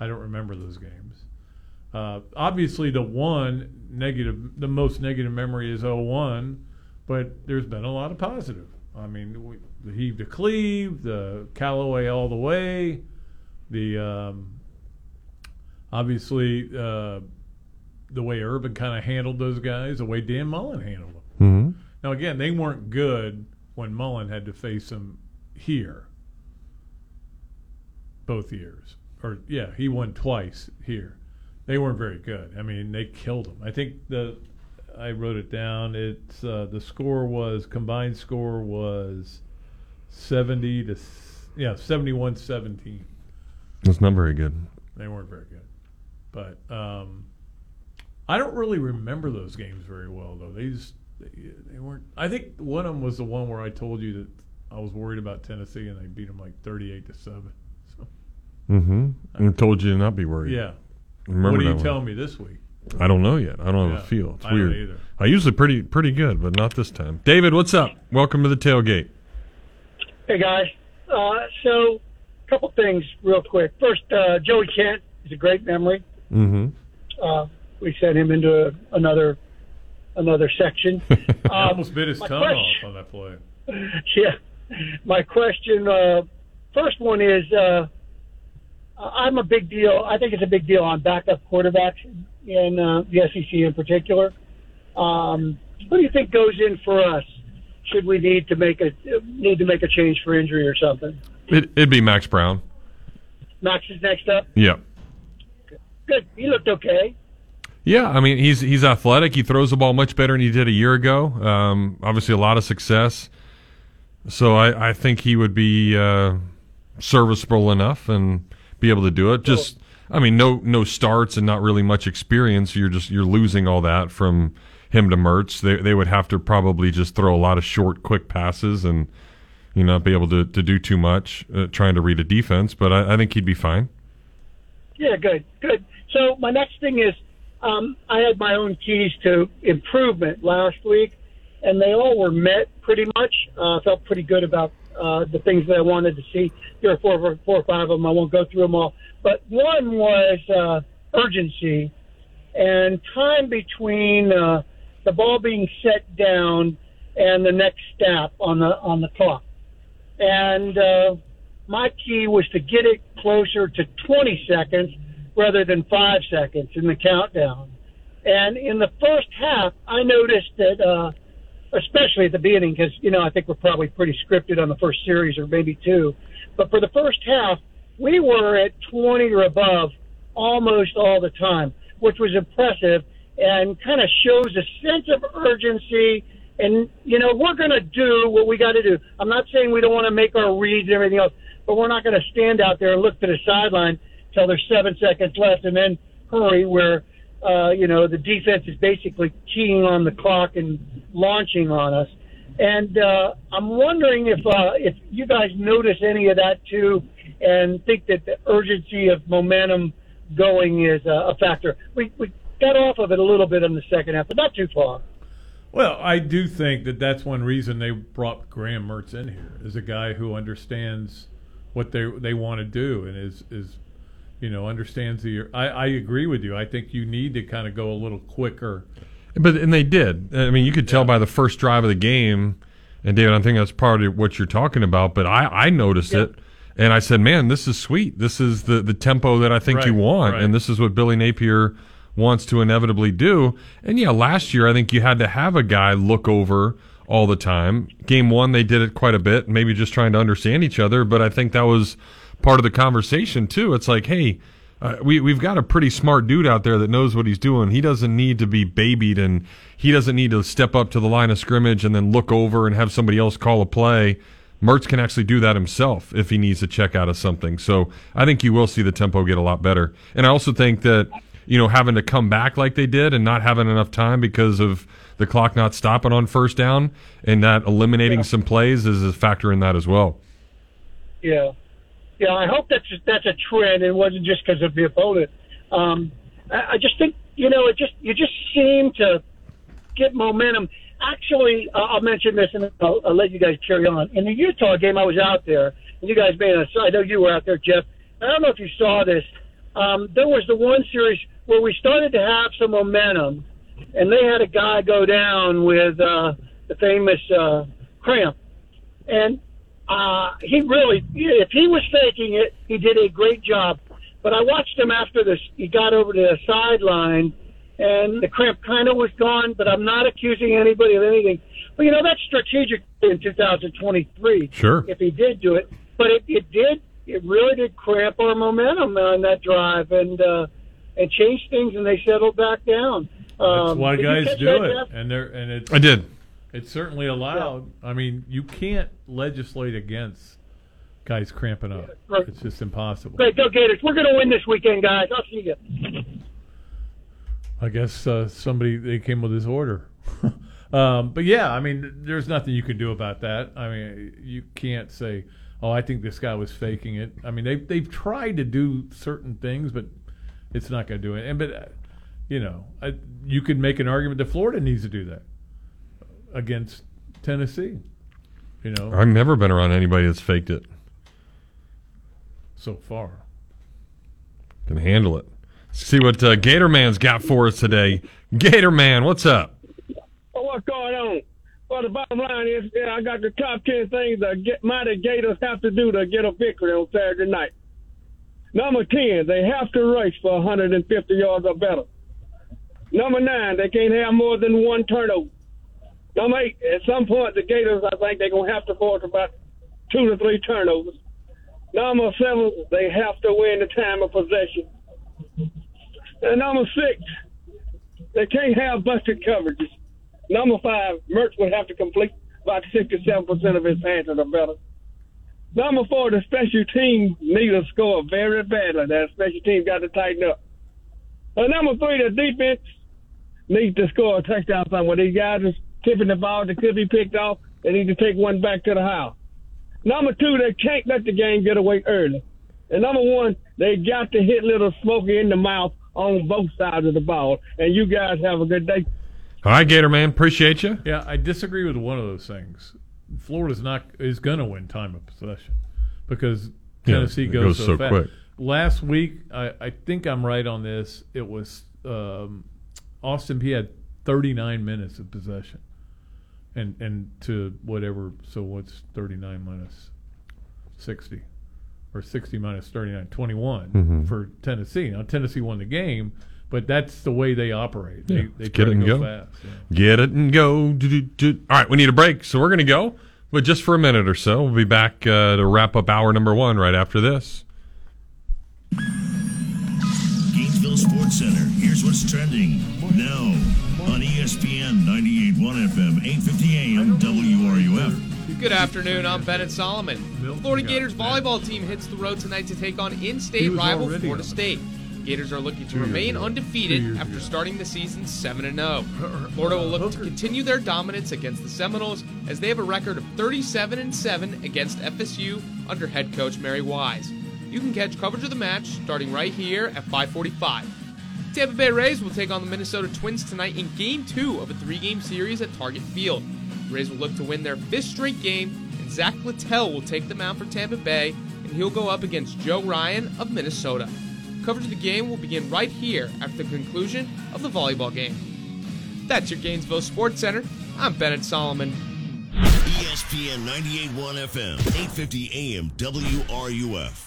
I don't remember those games. Obviously, the most negative memory is 0-1. But there's been a lot of positive. I mean, the heave to Cleve, the Callaway all the way, the the way Urban kind of handled those guys, the way Dan Mullen handled them. Mm-hmm. Now, again, they weren't good when Mullen had to face them here both years. Or, yeah, he won twice here. They weren't very good. I mean, they killed them. I think I wrote it down. It's the score was combined score was 71-17. That's not very good. They weren't very good, but I don't really remember those games very well though. They weren't. I think one of them was the one where I told you that I was worried about Tennessee and they beat them like 38-7. So. Mm-hmm. I told you to not be worried. Yeah. Remember what are you telling me this week? I don't know yet. I don't have a feel. It's weird. I don't either. I usually pretty good, but not this time. David, what's up? Welcome to the Tailgate. Hey, guys. So a couple things real quick. First, Joey Kent is a great memory. Mm-hmm. We sent him into another section. I almost bit his tongue off on that play. Yeah. My question, first one is, I'm a big deal. I think it's a big deal on backup quarterbacks in the SEC in particular. What do you think goes in for us? Should we need to make a change for injury or something? It'd be Max Brown. Max is next up? Yeah. Good. He looked okay. Yeah, I mean, he's athletic. He throws the ball much better than he did a year ago. Obviously, a lot of success. So I think he would be serviceable enough and be able to do it. Just, I mean, no starts and not really much experience. You're losing all that from him to Mertz. They would have to probably just throw a lot of short, quick passes and not be able to do too much trying to read a defense. But I think he'd be fine. Yeah, good. So my next thing is I had my own keys to improvement last week, and they all were met pretty much. I felt pretty good about the things that I wanted to see. There are four or five of them. I won't go through them all. But one was urgency and time between the ball being set down and the next snap on the clock. And my key was to get it closer to 20 seconds rather than 5 seconds in the countdown. And in the first half, I noticed that especially at the beginning, because, I think we're probably pretty scripted on the first series or maybe two. But for the first half, we were at 20 or above almost all the time, which was impressive. and kind of shows a sense of urgency. And, you know, we're going to do what we got to do. I'm not saying we don't want to make our reads and everything else, but we're not going to stand out there and look to the sideline until there's 7 seconds left and then hurry where, you know, the defense is basically keying on the clock and launching on us. And I'm wondering if you guys notice any of that, too, and think that the urgency of momentum going is a factor. We got off of it a little bit in the second half, but not too far. Well, I do think that that's one reason they brought Graham Mertz in here, is a guy who understands what they want to do and is you know, understands the – I agree with you. I think you need to kind of go a little quicker. And they did. I mean, you could tell by the first drive of the game, and, David, I think that's part of what you're talking about, but I noticed it, and I said, man, this is sweet. This is the tempo that I think you want, and this is what Billy Napier – wants to inevitably do. And yeah, last year I think you had to have a guy look over all the time. Game one they did it quite a bit, maybe just trying to understand each other, but I think that was part of the conversation too. It's like, hey, we've got a pretty smart dude out there that knows what he's doing. He doesn't need to be babied, and he doesn't need to step up to the line of scrimmage and then look over and have somebody else call a play. Mertz can actually do that himself if he needs to check out of something. So I think you will see the tempo get a lot better. And I also think that, you know, having to come back like they did and not having enough time because of the clock not stopping on first down and that eliminating some plays is a factor in that as well. Yeah, I hope that's a trend and wasn't just because of the opponent. I just think, you know, you just seem to get momentum. Actually, I'll mention this and I'll let you guys carry on. In the Utah game, I was out there, and you guys made I know you were out there, Jeff. I don't know if you saw this. There was the one series where we started to have some momentum, and they had a guy go down with the famous cramp. And he really, if he was faking it, he did a great job. But I watched him after this. He got over to the sideline, and the cramp kind of was gone, but I'm not accusing anybody of anything. But, you know, that's strategic in 2023. Sure. If he did do it. But it did. It really did cramp our momentum on that drive and change things, and they settled back down. That's why guys do it, and it's. I did. It's certainly allowed. Yeah. I mean, you can't legislate against guys cramping up. Yeah, right. It's just impossible. Great, go Gators! We're going to win this weekend, guys. I'll see you. I guess they came with this order. But yeah, I mean, there's nothing you can do about that. I mean, you can't say, oh, I think this guy was faking it. I mean, they've tried to do certain things, but it's not going to do it. And but, you know, you could make an argument that Florida needs to do that against Tennessee. You know, I've never been around anybody that's faked it so far. Can handle it. Let's see what Gator Man's got for us today. Gator Man, what's up? Oh, what's going on? Well, the bottom line is, I got the top 10 things that mighty Gators have to do to get a victory on Saturday night. Number 10, they have to race for 150 yards or better. Number 9, they can't have more than one turnover. Number 8, at some point, the Gators, I think they're going to have to force about 2 to 3 turnovers. Number 7, they have to win the time of possession. And number 6, they can't have busted coverages. Number 5, Mertz would have to complete about 67% of his passes or better. Number 4, the special team need to score very badly. That special team got to tighten up. And number 3, the defense needs to score a touchdown somewhere. These guys are tipping the ball that could be picked off. They need to take one back to the house. Number 2, they can't let the game get away early. And number 1, they got to hit little Smokey in the mouth on both sides of the ball. And you guys have a good day. All right, Gator Man, appreciate you. Yeah, I disagree with one of those things. Florida's not is going to win time of possession because Tennessee goes so fast. Quick. Last week, I think I'm right on this. It was Austin Peay had 39 minutes of possession, and to whatever. So what's 39 minus 60, or 60 minus 39, 21 for Tennessee. Now Tennessee won the game. But that's the way they operate. They get it and go fast. Yeah. Get it and go. All right, we need a break, so we're going to go. But just for a minute or so, we'll be back to wrap up hour number 1 right after this. Gainesville Sports Center. Here's what's trending now on ESPN 98.1 FM, 850 AM WRUF. Good afternoon, I'm Bennett Solomon. Florida Gators volleyball team hits the road tonight to take on in-state rival Florida State. Gators are looking to remain undefeated after starting the season 7-0. Florida will look to continue their dominance against the Seminoles as they have a record of 37-7 against FSU under head coach Mary Wise. You can catch coverage of the match starting right here at 5:45. Tampa Bay Rays will take on the Minnesota Twins tonight in Game 2 of a 3-game series at Target Field. The Rays will look to win their 5th straight game, and Zach Littell will take the mound for Tampa Bay, and he'll go up against Joe Ryan of Minnesota. Coverage of the game will begin right here after the conclusion of the volleyball game. That's your Gainesville Sports Center. I'm Bennett Solomon. ESPN 98.1 FM, 850 AM WRUF.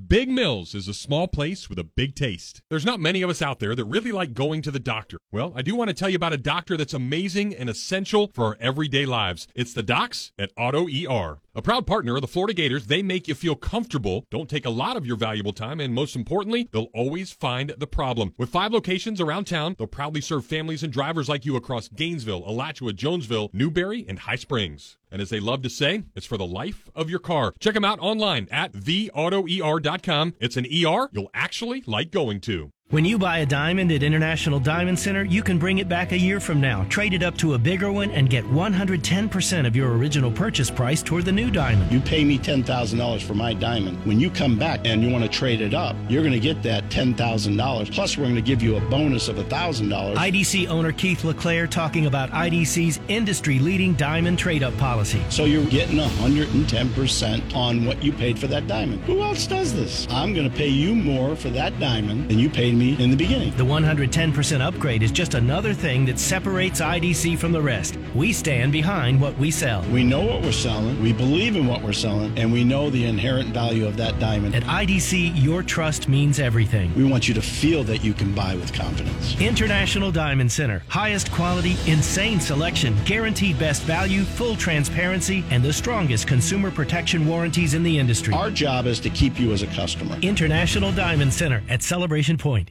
Big Mills is a small place with a big taste. There's not many of us out there that really like going to the doctor. Well, I do want to tell you about a doctor that's amazing and essential for our everyday lives. It's the docs at Auto ER. A proud partner of the Florida Gators, they make you feel comfortable, don't take a lot of your valuable time, and most importantly, they'll always find the problem. With 5 locations around town, they'll proudly serve families and drivers like you across Gainesville, Alachua, Jonesville, Newberry, and High Springs. And as they love to say, it's for the life of your car. Check them out online at theautoer.com. It's an ER you'll actually like going to. When you buy a diamond at International Diamond Center, you can bring it back a year from now, trade it up to a bigger one, and get 110% of your original purchase price toward the new diamond. You pay me $10,000 for my diamond. When you come back and you want to trade it up, you're going to get that $10,000. Plus, we're going to give you a bonus of $1,000. IDC owner Keith LeClaire talking about IDC's industry-leading diamond trade-up policy. So you're getting 110% on what you paid for that diamond. Who else does this? I'm going to pay you more for that diamond than you paid in the beginning. The 110% upgrade is just another thing that separates IDC from the rest. We stand behind what we sell. We know what we're selling, we believe in what we're selling, and we know the inherent value of that diamond. At IDC, your trust means everything. We want you to feel that you can buy with confidence. International Diamond Center. Highest quality, insane selection, guaranteed best value, full transparency, and the strongest consumer protection warranties in the industry. Our job is to keep you as a customer. International Diamond Center at Celebration Point.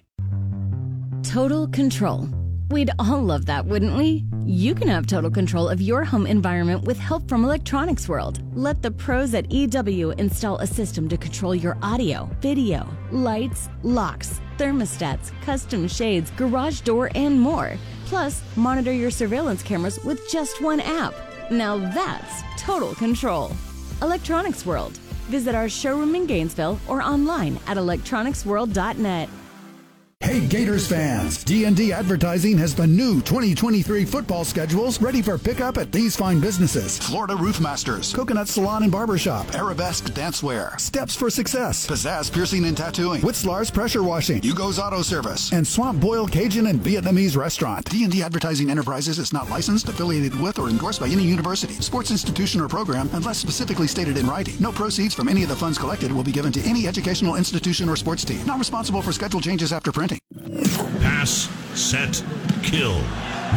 Total control. We'd all love that, wouldn't we? You can have total control of your home environment with help from Electronics World. Let the pros at EW install a system to control your audio, video, lights, locks, thermostats, custom shades, garage door, and more. Plus, monitor your surveillance cameras with just one app. Now that's total control. Electronics World. Visit our showroom in Gainesville or online at electronicsworld.net. Hey Gators fans, D&D Advertising has the new 2023 football schedules ready for pickup at these fine businesses. Florida Roofmasters, Coconut Salon and Barbershop, Arabesque Dancewear, Steps for Success, Pizzazz Piercing and Tattooing, Witzlar's Pressure Washing, Hugo's Auto Service, and Swamp Boil Cajun and Vietnamese Restaurant. D&D Advertising Enterprises is not licensed, affiliated with, or endorsed by any university, sports institution, or program unless specifically stated in writing. No proceeds from any of the funds collected will be given to any educational institution or sports team. Not responsible for schedule changes after printing. Pass, set, kill.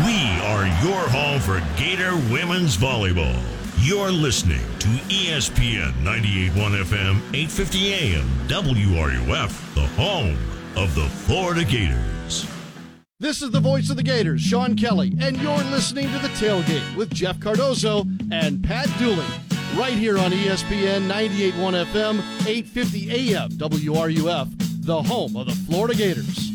We are your home for Gator Women's Volleyball. You're listening to ESPN 98.1 FM, 850 AM, WRUF, the home of the Florida Gators. This is the voice of the Gators, Sean Kelly, and you're listening to The Tailgate with Jeff Cardozo and Pat Dooley, right here on ESPN 98.1 FM, 850 AM, WRUF. The home of the Florida Gators.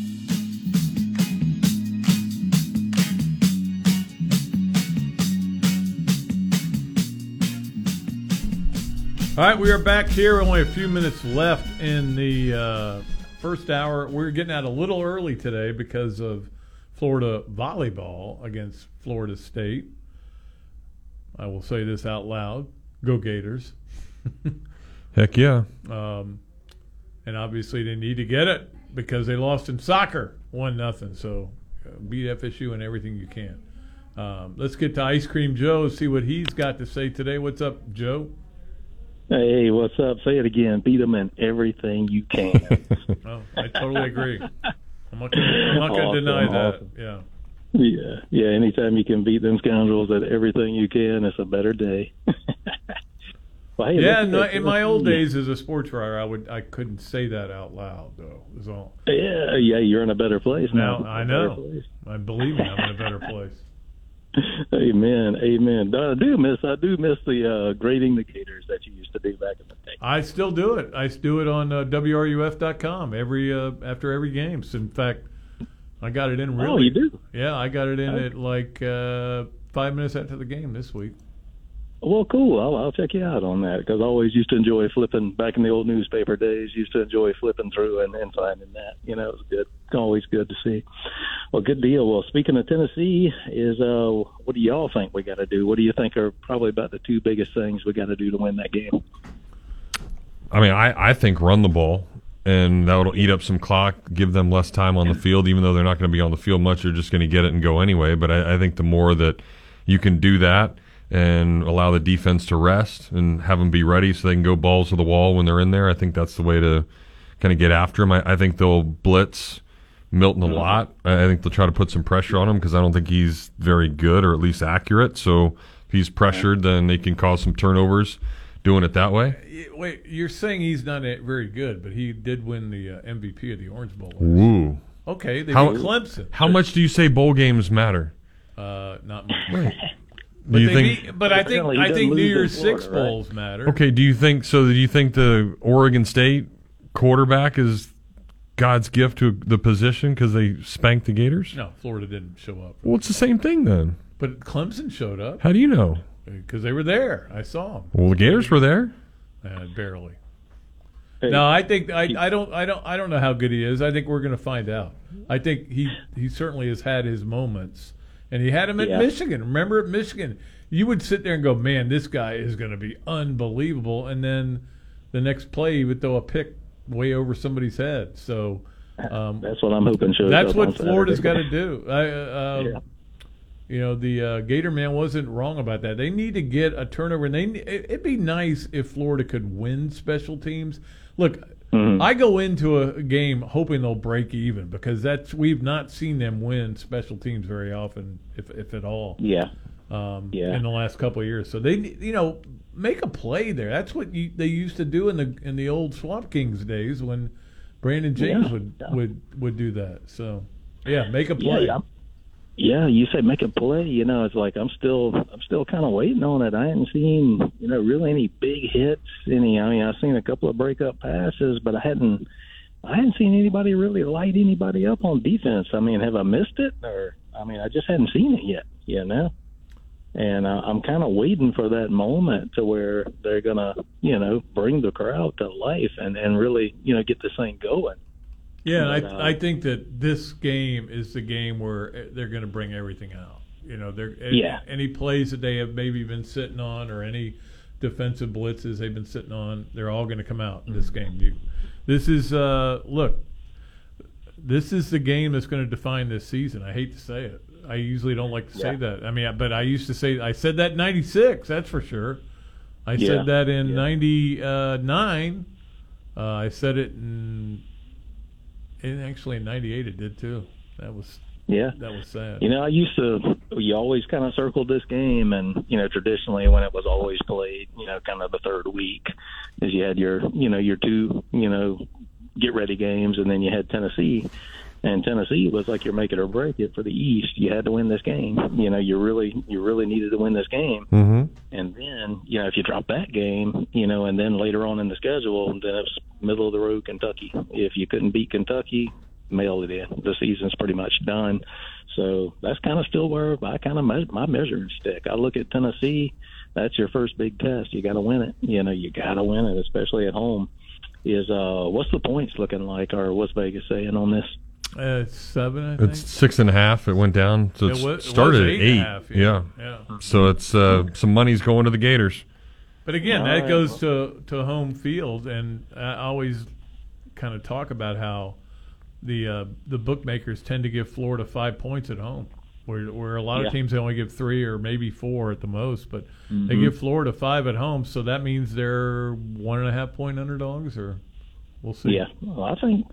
All right, we are back here. Only a few minutes left in the first hour. We're getting out a little early today because of Florida volleyball against Florida State. I will say this out loud. Go Gators. Heck yeah. And obviously they need to get it because they lost in soccer 1-0. So beat FSU in everything you can. Let's get to Ice Cream Joe, see what he's got to say today. What's up, Joe? Hey, what's up? Say it again. Beat them in everything you can. Oh, I totally agree. I'm not going to deny that. Yeah. Yeah. Anytime you can beat them scoundrels at everything you can, it's a better day. Well, hey, yeah. In my old days as a sports writer, I couldn't say that out loud though. Is all. Yeah. You're in a better place now. I know. I believe me, I'm in a better place. Amen. I do miss the grading the caters that you used to do back in the day. I still do it. I do it on WRUF.com after every game. So in fact, I got it in really. Oh, you do? Yeah, I got it in at like 5 minutes after the game this week. Well, cool. I'll check you out on that because I always used to enjoy flipping back in the old newspaper days. Used to enjoy flipping through and finding that. You know, it was good. Always good to see. Well, good deal. Well, speaking of Tennessee, what do y'all think we got to do? What do you think are probably about the two biggest things we got to do to win that game? I mean, I think run the ball, and that will eat up some clock, give them less time on the field. Even though they're not going to be on the field much, they're just going to get it and go anyway. But I think the more that you can do that, and allow the defense to rest and have them be ready so they can go balls to the wall when they're in there. I think that's the way to kind of get after them. I think they'll blitz Milton a lot. I think they'll try to put some pressure on him because I don't think he's very good or at least accurate. So if he's pressured, then they can cause some turnovers doing it that way. Wait, you're saying he's not very good, but he did win the MVP of the Orange Bowl. Ooh. Okay, they beat Clemson. How much do you say bowl games matter? Not much. Right. I think New Year's Six bowls matter. Okay, do you think the Oregon State quarterback is God's gift to the position because they spanked the Gators? No, Florida didn't show up. Well, it's the same thing then. But Clemson showed up. How do you know? Because they were there. I saw them. Well, the Gators were there. Barely. Hey. No, I think I don't know how good he is. I think we're going to find out. I think he certainly has had his moments. And he had him at Michigan. Remember at Michigan? You would sit there and go, man, this guy is going to be unbelievable. And then the next play, he would throw a pick way over somebody's head. So that's what I'm hoping shows up. That's what Florida's got to do. You know, the Gator man wasn't wrong about that. They need to get a turnover. And it'd be nice if Florida could win special teams. Look, I go into a game hoping they'll break even because we've not seen them win special teams very often, if at all. Yeah. In the last couple of years, so they make a play there. That's what they used to do in the old Swamp Kings days when Brandon James would do that. So yeah, make a play. Yeah, you say make a play. You know, it's like I'm still kind of waiting on it. I haven't seen really any big hits. I've seen a couple of breakup passes, but I hadn't seen anybody really light anybody up on defense. I mean, have I missed it? Or I just hadn't seen it yet. You know, and I'm kind of waiting for that moment to where they're gonna bring the crowd to life and really get this thing going. Yeah, I think that this game is the game where they're going to bring everything out. Any plays that they have maybe been sitting on or any defensive blitzes they've been sitting on, they're all going to come out in this game. This is the game that's going to define this season. I hate to say it. I usually don't like to say that. I mean, but I used to say – I said that in 96, that's for sure. I said that in 99. I said it in – and actually in 98 it did too. That was sad. You always kind of circled this game, and traditionally when it was always played, kind of the third week, is you had your two get ready games, and then you had Tennessee. And Tennessee was like you're make it or break it for the East. You had to win this game. You really needed to win this game. Mm-hmm. And then, if you drop that game, and then later on in the schedule, then it's middle of the road Kentucky. If you couldn't beat Kentucky, mail it in. The season's pretty much done. So that's kind of still where I kind of my measuring stick. I look at Tennessee. That's your first big test. You got to win it. You got to win it, especially at home. Is what's the points looking like, or what's Vegas saying on this? It's 7, I think. It's 6.5. It went down. So it started at 8. Half, yeah. So it's some money's going to the Gators. But again, that goes to home field, and I always kind of talk about how the bookmakers tend to give Florida 5 points at home, where a lot of teams they only give 3 or maybe 4 at the most, but they give Florida 5 at home, so that means they're 1.5 point underdogs, or we'll see. Yeah, well, I think,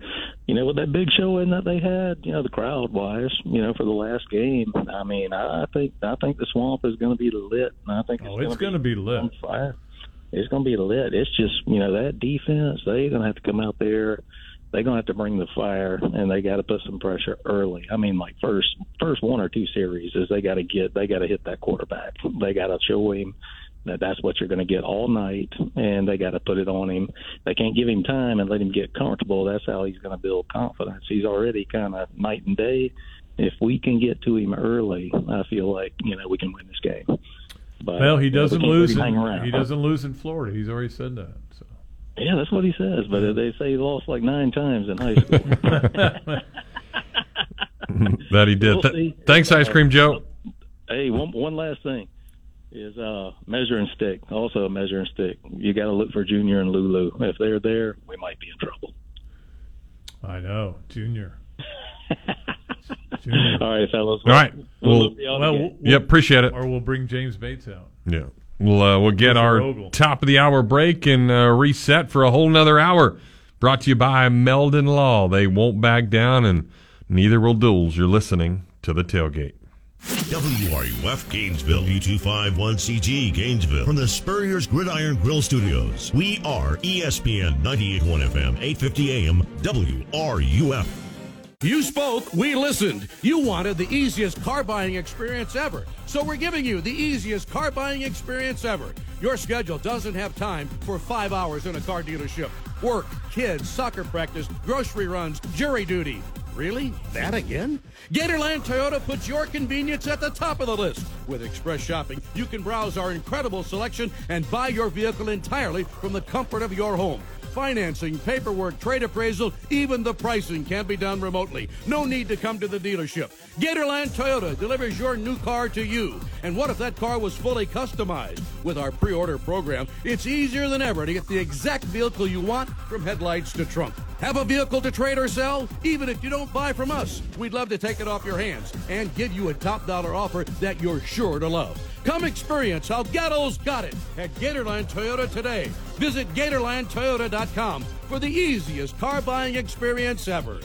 you know, with that big showing that they had, you know, the crowd wise, you know, for the last game, I mean, I think the Swamp is going to be lit, and I think it's going to be lit on fire. It's going to be lit. It's just, you know, that defense, they're going to have to come out there. They're going to have to bring the fire, and they got to put some pressure early. I mean, like first 1 or 2 series is they got to hit that quarterback. They got to show him that that's what you're going to get all night, and they got to put it on him. They can't give him time and let him get comfortable. That's how he's going to build confidence. He's already kind of night and day. If we can get to him early, I feel like, you know, we can win this game. But, well, he doesn't lose in Florida. He's already said that. So. Yeah, that's what he says. But they say he lost like 9 times in high school. That he did. Thanks, Ice Cream Joe. Hey, one last thing is measuring stick. Also a measuring stick. You got to look for Junior and Lulu. If they're there, we might be in trouble. I know, Junior. Junior. All right, fellas. All right. We'll appreciate it. Or we'll bring James Bates out. Yeah. We'll get our top of the hour break and reset for a whole nother hour. Brought to you by Meldon Law. They won't back down, and neither will duels. You're listening to The Tailgate. WRUF Gainesville, U251CG Gainesville. From the Spurrier's Gridiron Grill Studios, we are ESPN 98.1 FM, 850 AM, WRUF. You spoke, we listened. You wanted the easiest car buying experience ever. So we're giving you the easiest car buying experience ever. Your schedule doesn't have time for 5 hours in a car dealership. Work, kids, soccer practice, grocery runs, jury duty. Really? That again? Gatorland Toyota puts your convenience at the top of the list. With Express Shopping, you can browse our incredible selection and buy your vehicle entirely from the comfort of your home. Financing, paperwork, trade appraisal, even the pricing can be done remotely. No need to come to the dealership. Gatorland Toyota delivers your new car to you. And what if that car was fully customized? With our pre-order program, it's easier than ever to get the exact vehicle you want from headlights to trunk. Have a vehicle to trade or sell? Even if you don't buy from us, we'd love to take it off your hands and give you a top dollar offer that you're sure to love. Come experience how Gatto's got it at Gatorland Toyota today. Visit GatorlandToyota.com for the easiest car buying experience ever.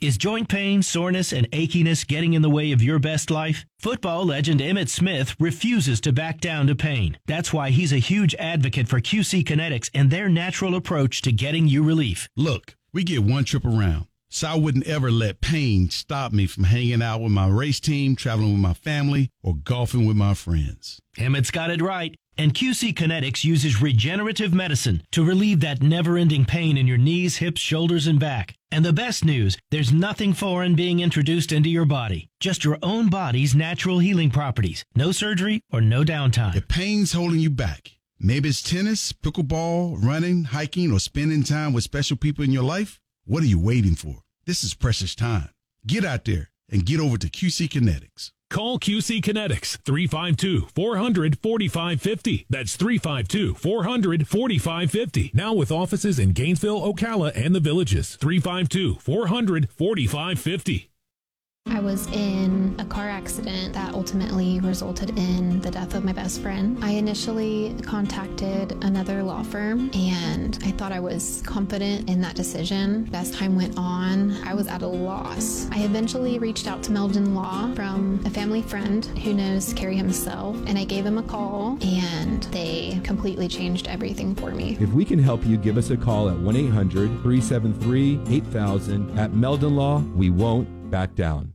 Is joint pain, soreness, and achiness getting in the way of your best life? Football legend Emmitt Smith refuses to back down to pain. That's why he's a huge advocate for QC Kinetics and their natural approach to getting you relief. Look, we get one trip around, so I wouldn't ever let pain stop me from hanging out with my race team, traveling with my family, or golfing with my friends. Emmitt's got it right. And QC Kinetics uses regenerative medicine to relieve that never-ending pain in your knees, hips, shoulders, and back. And the best news, there's nothing foreign being introduced into your body. Just your own body's natural healing properties. No surgery or no downtime. If pain's holding you back, maybe it's tennis, pickleball, running, hiking, or spending time with special people in your life, what are you waiting for? This is precious time. Get out there and get over to QC Kinetics. Call QC Kinetics, 352-400-4550. That's 352-400-4550. Now with offices in Gainesville, Ocala, and the Villages. 352-400-4550. I was in a car accident that ultimately resulted in the death of my best friend. I initially contacted another law firm, and I thought I was confident in that decision. As time went on, I was at a loss. I eventually reached out to Meldon Law from a family friend who knows Kerry himself, and I gave him a call, and they completely changed everything for me. If we can help you, give us a call at 1-800-373-8000. At Meldon Law, we won't back down.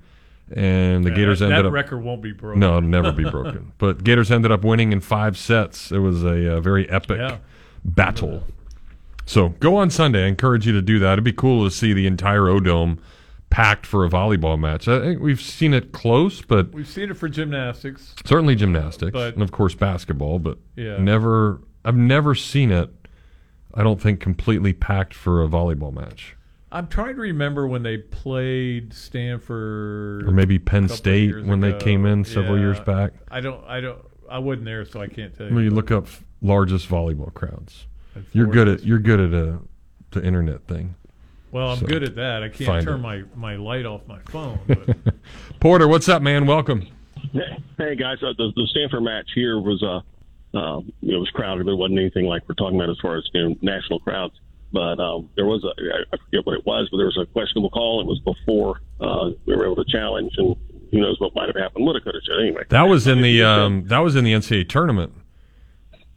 And the Gators ended up... That record won't be broken. No, it'll never be broken. But Gators ended up winning in 5 sets. It was a very epic battle. So go on Sunday. I encourage you to do that. It'd be cool to see the entire O-Dome packed for a volleyball match. I think we've seen it close, but... We've seen it for gymnastics. Certainly gymnastics, and of course basketball, but I've never seen it, I don't think, completely packed for a volleyball match. I'm trying to remember when they played Stanford... Or maybe Penn State when they came in several years back. I wasn't there, so I can't tell you. When you look up largest volleyball crowds... You're good at the internet thing. Well, I'm good at that. I can't turn my light off my phone. But. Porter, what's up, man? Welcome. Hey guys, the Stanford match here was it was crowded. There wasn't anything like we're talking about as far as national crowds, but there was I forget what it was, but there was a questionable call. It was before we were able to challenge, and who knows what might have happened. Would have, could have, said anyway. That was in the NCAA tournament.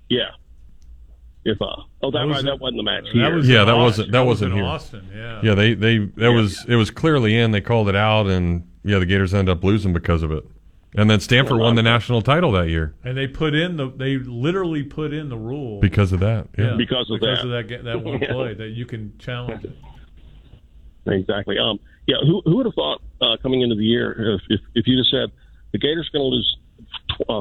Yeah. That wasn't the match. That wasn't here. Austin, it was clearly in. They called it out, and the Gators ended up losing because of it. And then Stanford won the national title that year. And they put in the rule because of that. Yeah, because of that one play that you can challenge it. Exactly. Who would have thought coming into the year if you just said the Gators are going to lose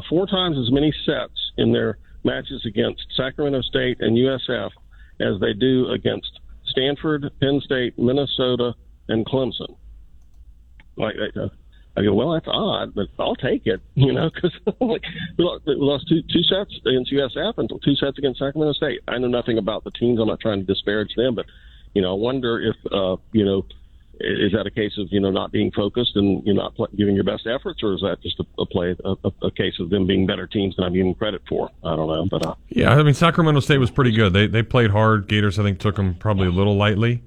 4 times as many sets in their matches against Sacramento State and USF as they do against Stanford, Penn State, Minnesota, and Clemson. I go, well, that's odd, but I'll take it, because we lost two sets against USF and 2 sets against Sacramento State. I know nothing about the teams. I'm not trying to disparage them, but, I wonder if, is that a case of, not being focused and you're not giving your best efforts, or is that just a case of them being better teams than I'm giving credit for? I don't know. But Sacramento State was pretty good. They played hard. Gators, I think, took them probably a little lightly.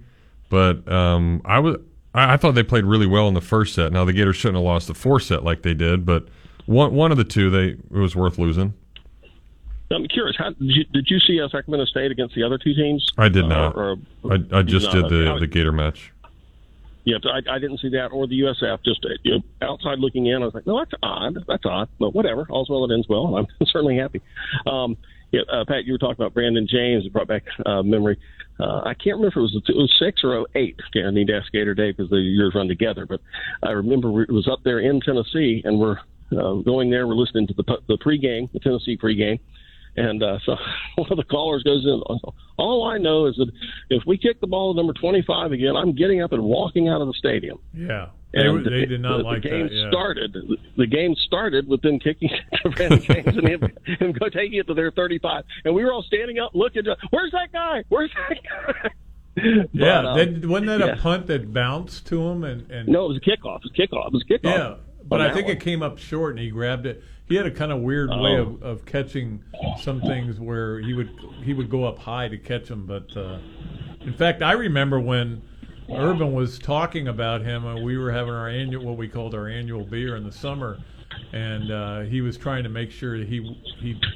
But I thought they played really well in the first set. Now, the Gators shouldn't have lost the 4 set like they did, but one of the two, it was worth losing. I'm curious. How did you see Sacramento State against the other two teams? I did not. I just did the Gator match. Yeah, I didn't see that or the USF. Just outside looking in, I was like, no, that's odd. That's odd. But whatever. All's well that ends well. And I'm certainly happy. Pat, you were talking about Brandon James. It brought back memory. I can't remember if it was 6 or 08. Okay, I need to ask Gator Dave because the years run together. But I remember it was up there in Tennessee, and we're going there. We're listening to the pregame, the Tennessee pregame. And so one of the callers goes in, all I know is that if we kick the ball to number 25 again, I'm getting up and walking out of the stadium. Yeah. They did not like that. The game started with them kicking to Brandon James and him go taking it to their 35. And we were all standing up looking, where's that guy? Where's that guy? But, yeah. Wasn't that a punt that bounced to him? And no, it was a kickoff. Yeah. But I think it came up short and he grabbed it. He had a kind of weird way of catching some things where he would go up high to catch them. But, in fact, I remember when Urban was talking about him and we were having our annual beer in the summer, and he was trying to make sure that he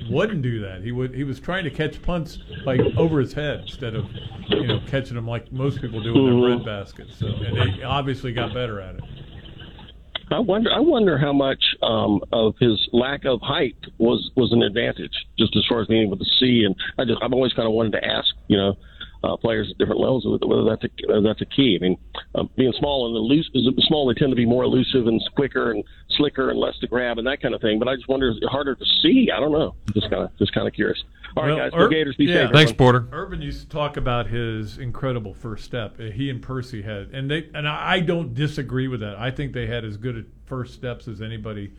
wouldn't do that. He was trying to catch punts like over his head instead of catching them like most people do in their bread baskets. So, and they obviously got better at it. I wonder how much of his lack of height was an advantage, just as far as being able to see. And I've always kind of wanted to ask, players at different levels whether that's a key. I mean, being small and small, they tend to be more elusive and quicker and slicker and less to grab and that kind of thing. But I just wonder, is it harder to see? I don't know. Just kind of curious. All right, guys, go Gators, be safe. Thanks, Porter. Urban used to talk about his incredible first step. He and Percy had, and I don't disagree with that. I think they had as good a first steps as anybody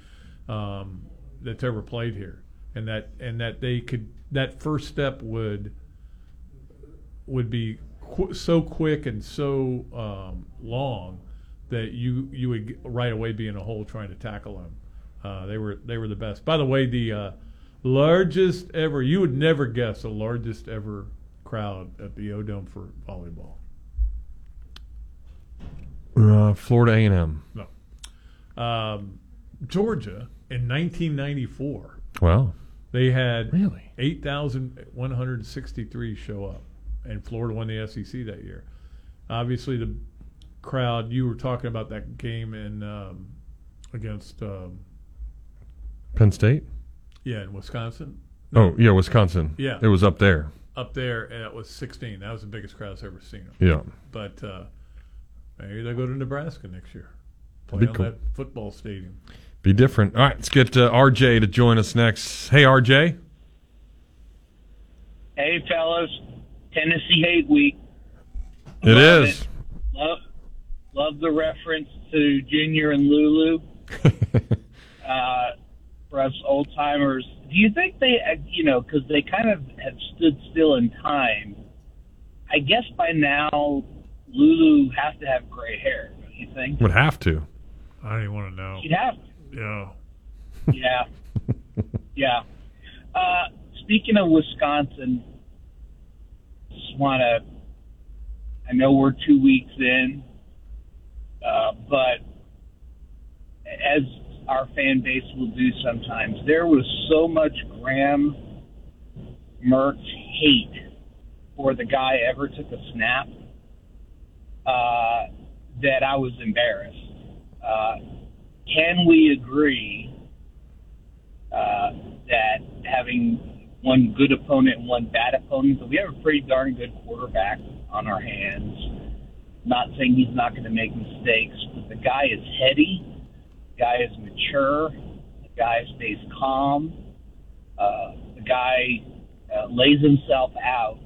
that's ever played here, and that they could. That first step would be so quick and so long that you would right away be in a hole trying to tackle them. They were the best. By the way, the largest ever, you would never guess, the largest ever crowd at the O-Dome for volleyball. Florida A&M. No. Georgia in 1994. Wow. They had 8,163 show up. And Florida won the SEC that year. Obviously, the crowd, you were talking about that game in against Penn State? Yeah, in Wisconsin. No. Oh, yeah, Wisconsin. Yeah. It was up there. And it was 16. That was the biggest crowd I've ever seen. Yeah. But maybe they'll go to Nebraska next year. Play on that football stadium. Be different. All right, let's get RJ to join us next. Hey, RJ. Hey, fellas. Tennessee Hate Week. It is. Love the reference to Junior and Lulu. For us old timers, do you think they, because they kind of have stood still in time? I guess by now Lulu has to have gray hair. Don't you think? Would have to. I don't even want to know. She'd have to. Yeah. Yeah. Speaking of Wisconsin. I know we're 2 weeks in, but as our fan base will do sometimes, there was so much Graham Mertz hate for the guy ever took a snap that I was embarrassed. Can we agree that having one good opponent and one bad opponent, but we have a pretty darn good quarterback on our hands. Not saying he's not going to make mistakes, but the guy is heady, the guy is mature, the guy stays calm, the guy lays himself out,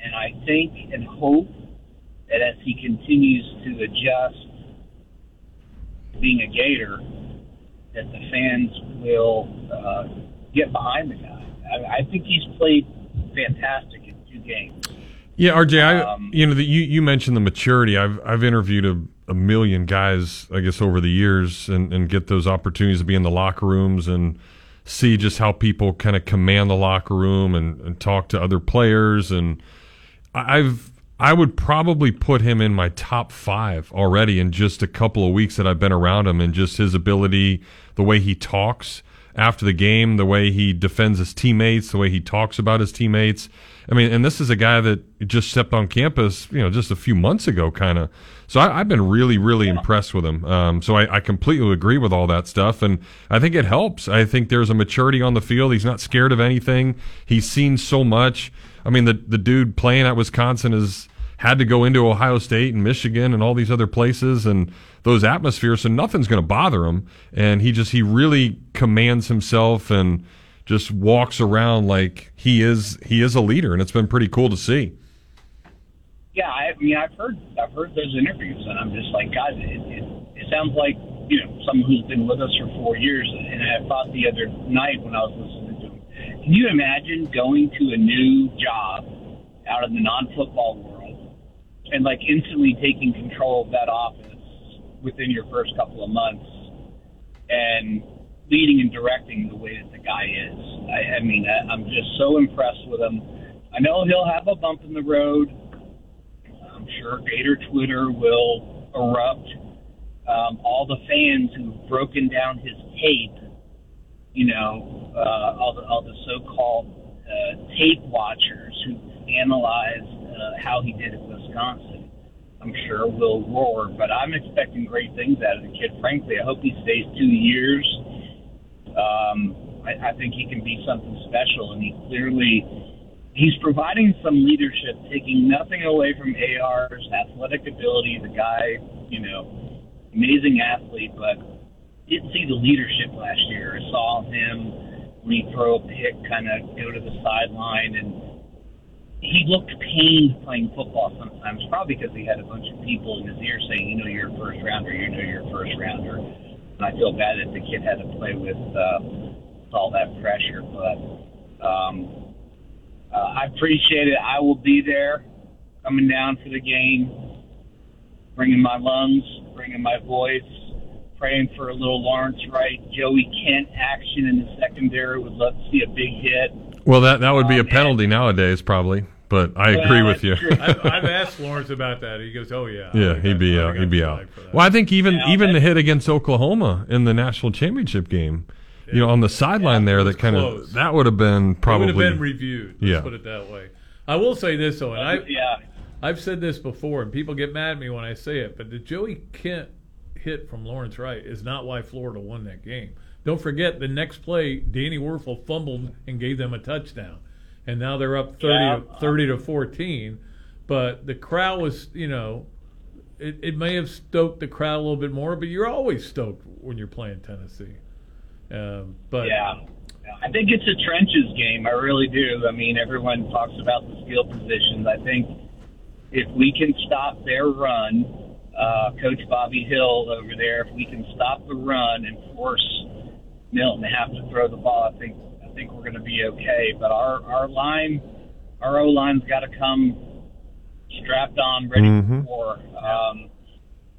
and I think and hope that as he continues to adjust being a Gator, that the fans will get behind the guy. I think he's played fantastic in 2 games. Yeah, RJ, you mentioned the maturity. I've interviewed a million guys, I guess, over the years, and get those opportunities to be in the locker rooms and see just how people kind of command the locker room and talk to other players. And I would probably put him in my top 5 already in just a couple of weeks that I've been around him, and just his ability, the way he talks. after the game, the way he defends his teammates, the way he talks about his teammates. I mean, and this is a guy that just stepped on campus, you know, just a few months ago, kind of. So I've been really, really impressed with him. So I completely agree with all that stuff, and I think it helps. I think there's a maturity on the field. He's not scared of anything. He's seen so much. I mean, the dude playing at Wisconsin has had to go into Ohio State and Michigan and all these other places and those atmospheres, so nothing's going to bother him. And he really commands himself and just walks around like he is a leader, and it's been pretty cool to see. Yeah, I mean, I've heard those interviews, and I'm just like, God, it sounds like, you know, someone who's been with us for 4 years. And I thought the other night when I was listening to him, can you imagine going to a new job out of the non-football world and like instantly taking control of that office within your first couple of months and leading and directing the way that the guy is? I'm just so impressed with him. I know he'll have a bump in the road. I'm sure Gator Twitter will erupt. All the fans who've broken down his tape, you know, all the so-called tape watchers who analyzed how he did at Wisconsin, I'm sure will roar. But I'm expecting great things out of the kid. Frankly, I hope he stays 2 years. I think he can be something special, and he's providing some leadership, taking nothing away from AR's athletic ability. The guy, you know, amazing athlete, but didn't see the leadership last year. I saw him when he throw a pick, kind of go to the sideline, and he looked pained playing football sometimes, probably because he had a bunch of people in his ear saying, you know, you're a first rounder, you know, you're a first rounder. And I feel bad that the kid had to play with all that pressure, but I appreciate it. I will be there coming down for the game, bringing my lungs, bringing my voice, praying for a little Lawrence Wright, Joey Kent action in the secondary. Would love to see a big hit. Well, that would be a penalty nowadays, probably. But I agree with you. I've asked Lawrence about that. He goes, "Oh yeah, yeah, he'd be out. He'd be out." Well, I think even the hit against Oklahoma in the national championship game, yeah, you know, on the sideline there, that kind of that would have been probably reviewed. Let's put it that way. I will say this though, and I've said this before, and people get mad at me when I say it, but the Joey Kent hit from Lawrence Wright is not why Florida won that game. Don't forget, the next play, Danny Werfel fumbled and gave them a touchdown. And now they're up 30 to 14, but the crowd was, you know, it may have stoked the crowd a little bit more, but you're always stoked when you're playing Tennessee. I think it's a trenches game. I really do. I mean, everyone talks about the field positions. I think if we can stop their run, Coach Bobby Hill over there, if we can stop the run and force Milton to have to throw the ball, I think we're going to be okay, but our O-line's got to come strapped on, ready for war.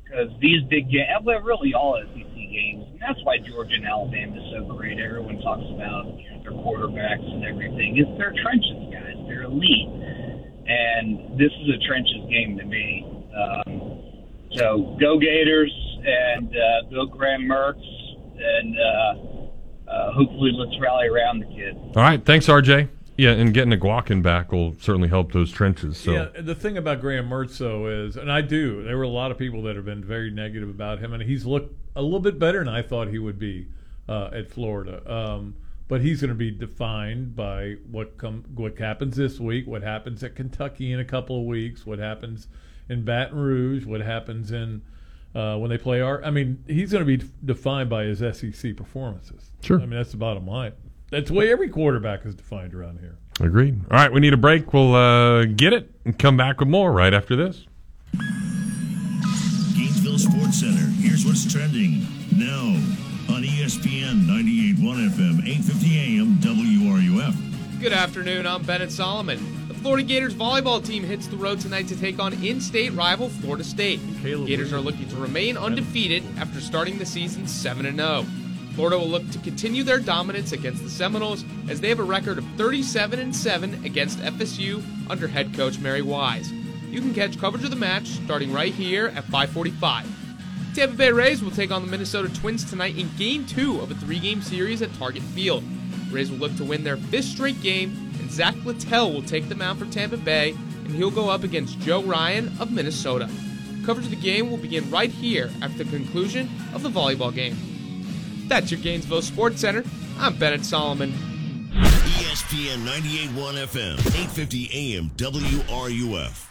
Because these big games, really all SEC games, and that's why Georgia and Alabama is so great. Everyone talks about their quarterbacks and everything. It's their trenches, guys. They're elite. And this is a trenches game to me. So go Gators, and go Graham Mertz, and hopefully let's rally around the kid. All right. Thanks, RJ. Yeah, and getting Aguakin back will certainly help those trenches. So. Yeah, the thing about Graham Mertz, though, is, and I do, there were a lot of people that have been very negative about him, and he's looked a little bit better than I thought he would be at Florida. But he's going to be defined by what happens this week, what happens at Kentucky in a couple of weeks, what happens in Baton Rouge, what happens in when they play he's going to be defined by his SEC performances. Sure. I mean, that's the bottom line. That's the way every quarterback is defined around here. Agreed. All right, we need a break. We'll get it and come back with more right after this. Gainesville Sports Center. Here's what's trending now on ESPN 98.1 FM, 850 AM, WRUF. Good afternoon. I'm Bennett Solomon. Florida Gators volleyball team hits the road tonight to take on in-state rival Florida State. Gators are looking to remain undefeated after starting the season 7-0. Florida will look to continue their dominance against the Seminoles as they have a record of 37-7 against FSU under head coach Mary Wise. You can catch coverage of the match starting right here at 5:45. Tampa Bay Rays will take on the Minnesota Twins tonight in Game 2 of a three-game series at Target Field. The Rays will look to win their fifth straight game, and Zach Littell will take the mound for Tampa Bay, and he'll go up against Joe Ryan of Minnesota. Coverage of the game will begin right here after the conclusion of the volleyball game. That's your Gainesville Sports Center. I'm Bennett Solomon. ESPN 98.1 FM, 850 AM, WRUF.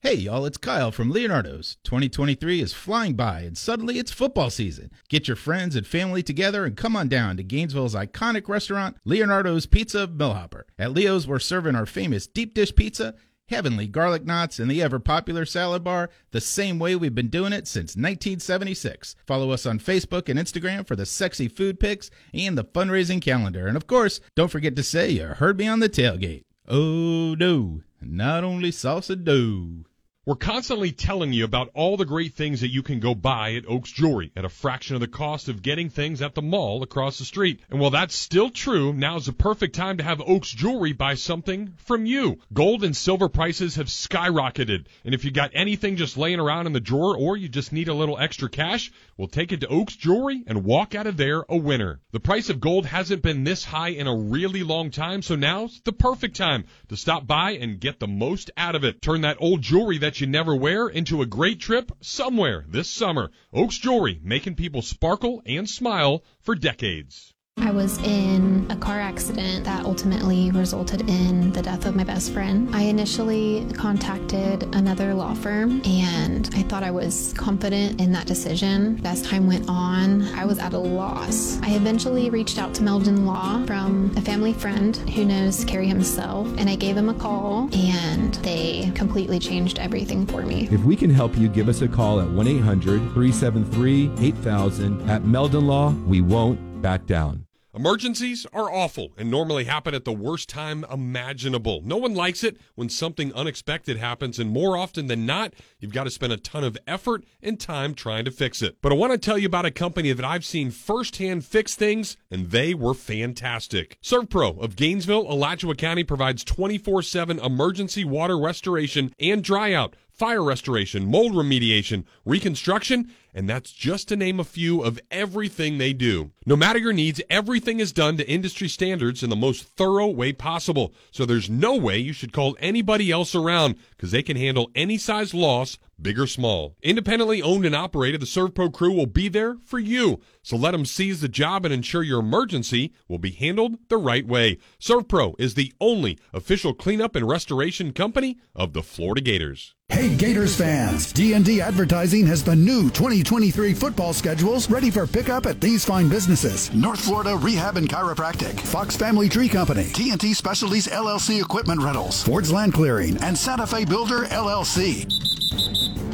Hey y'all, it's Kyle from Leonardo's. 2023 is flying by and suddenly it's football season. Get your friends and family together and come on down to Gainesville's iconic restaurant, Leonardo's Pizza Millhopper. At Leo's, we're serving our famous deep dish pizza, heavenly garlic knots, and the ever-popular salad bar the same way we've been doing it since 1976. Follow us on Facebook and Instagram for the sexy food pics and the fundraising calendar. And of course, don't forget to say you heard me on the tailgate. Oh no, not only salsa dough. We're constantly telling you about all the great things that you can go buy at Oaks Jewelry at a fraction of the cost of getting things at the mall across the street. And while that's still true, now's the perfect time to have Oaks Jewelry buy something from you. Gold and silver prices have skyrocketed, and if you got anything just laying around in the drawer or you just need a little extra cash, we'll take it to Oaks Jewelry and walk out of there a winner. The price of gold hasn't been this high in a really long time, so now's the perfect time to stop by and get the most out of it. Turn that old jewelry that you never wear into a great trip somewhere this summer. Oaks Jewelry, making people sparkle and smile for decades. I was in a car accident that ultimately resulted in the death of my best friend. I initially contacted another law firm, and I thought I was confident in that decision. As time went on, I was at a loss. I eventually reached out to Meldon Law from a family friend who knows Kerry himself, and I gave him a call, and they completely changed everything for me. If we can help you, give us a call at 1-800-373-8000. At Meldon Law, we won't back down. Emergencies are awful and normally happen at the worst time imaginable. No one likes it when something unexpected happens, and more often than not, you've got to spend a ton of effort and time trying to fix it. But I want to tell you about a company that I've seen firsthand fix things, and they were fantastic. ServPro of Gainesville, Alachua County provides 24/7 emergency water restoration and dryout, fire restoration, mold remediation, reconstruction, and that's just to name a few of everything they do. No matter your needs, everything is done to industry standards in the most thorough way possible. So there's no way you should call anybody else around, because they can handle any size loss, big or small. Independently owned and operated, the ServPro crew will be there for you. So let them seize the job and ensure your emergency will be handled the right way. ServPro is the only official cleanup and restoration company of the Florida Gators. Hey Gators fans, D&D Advertising has the new 2023 football schedules ready for pickup at these fine businesses. North Florida Rehab and Chiropractic, Fox Family Tree Company, TNT Specialties LLC Equipment Rentals, Ford's Land Clearing, and Santa Fe Builder LLC.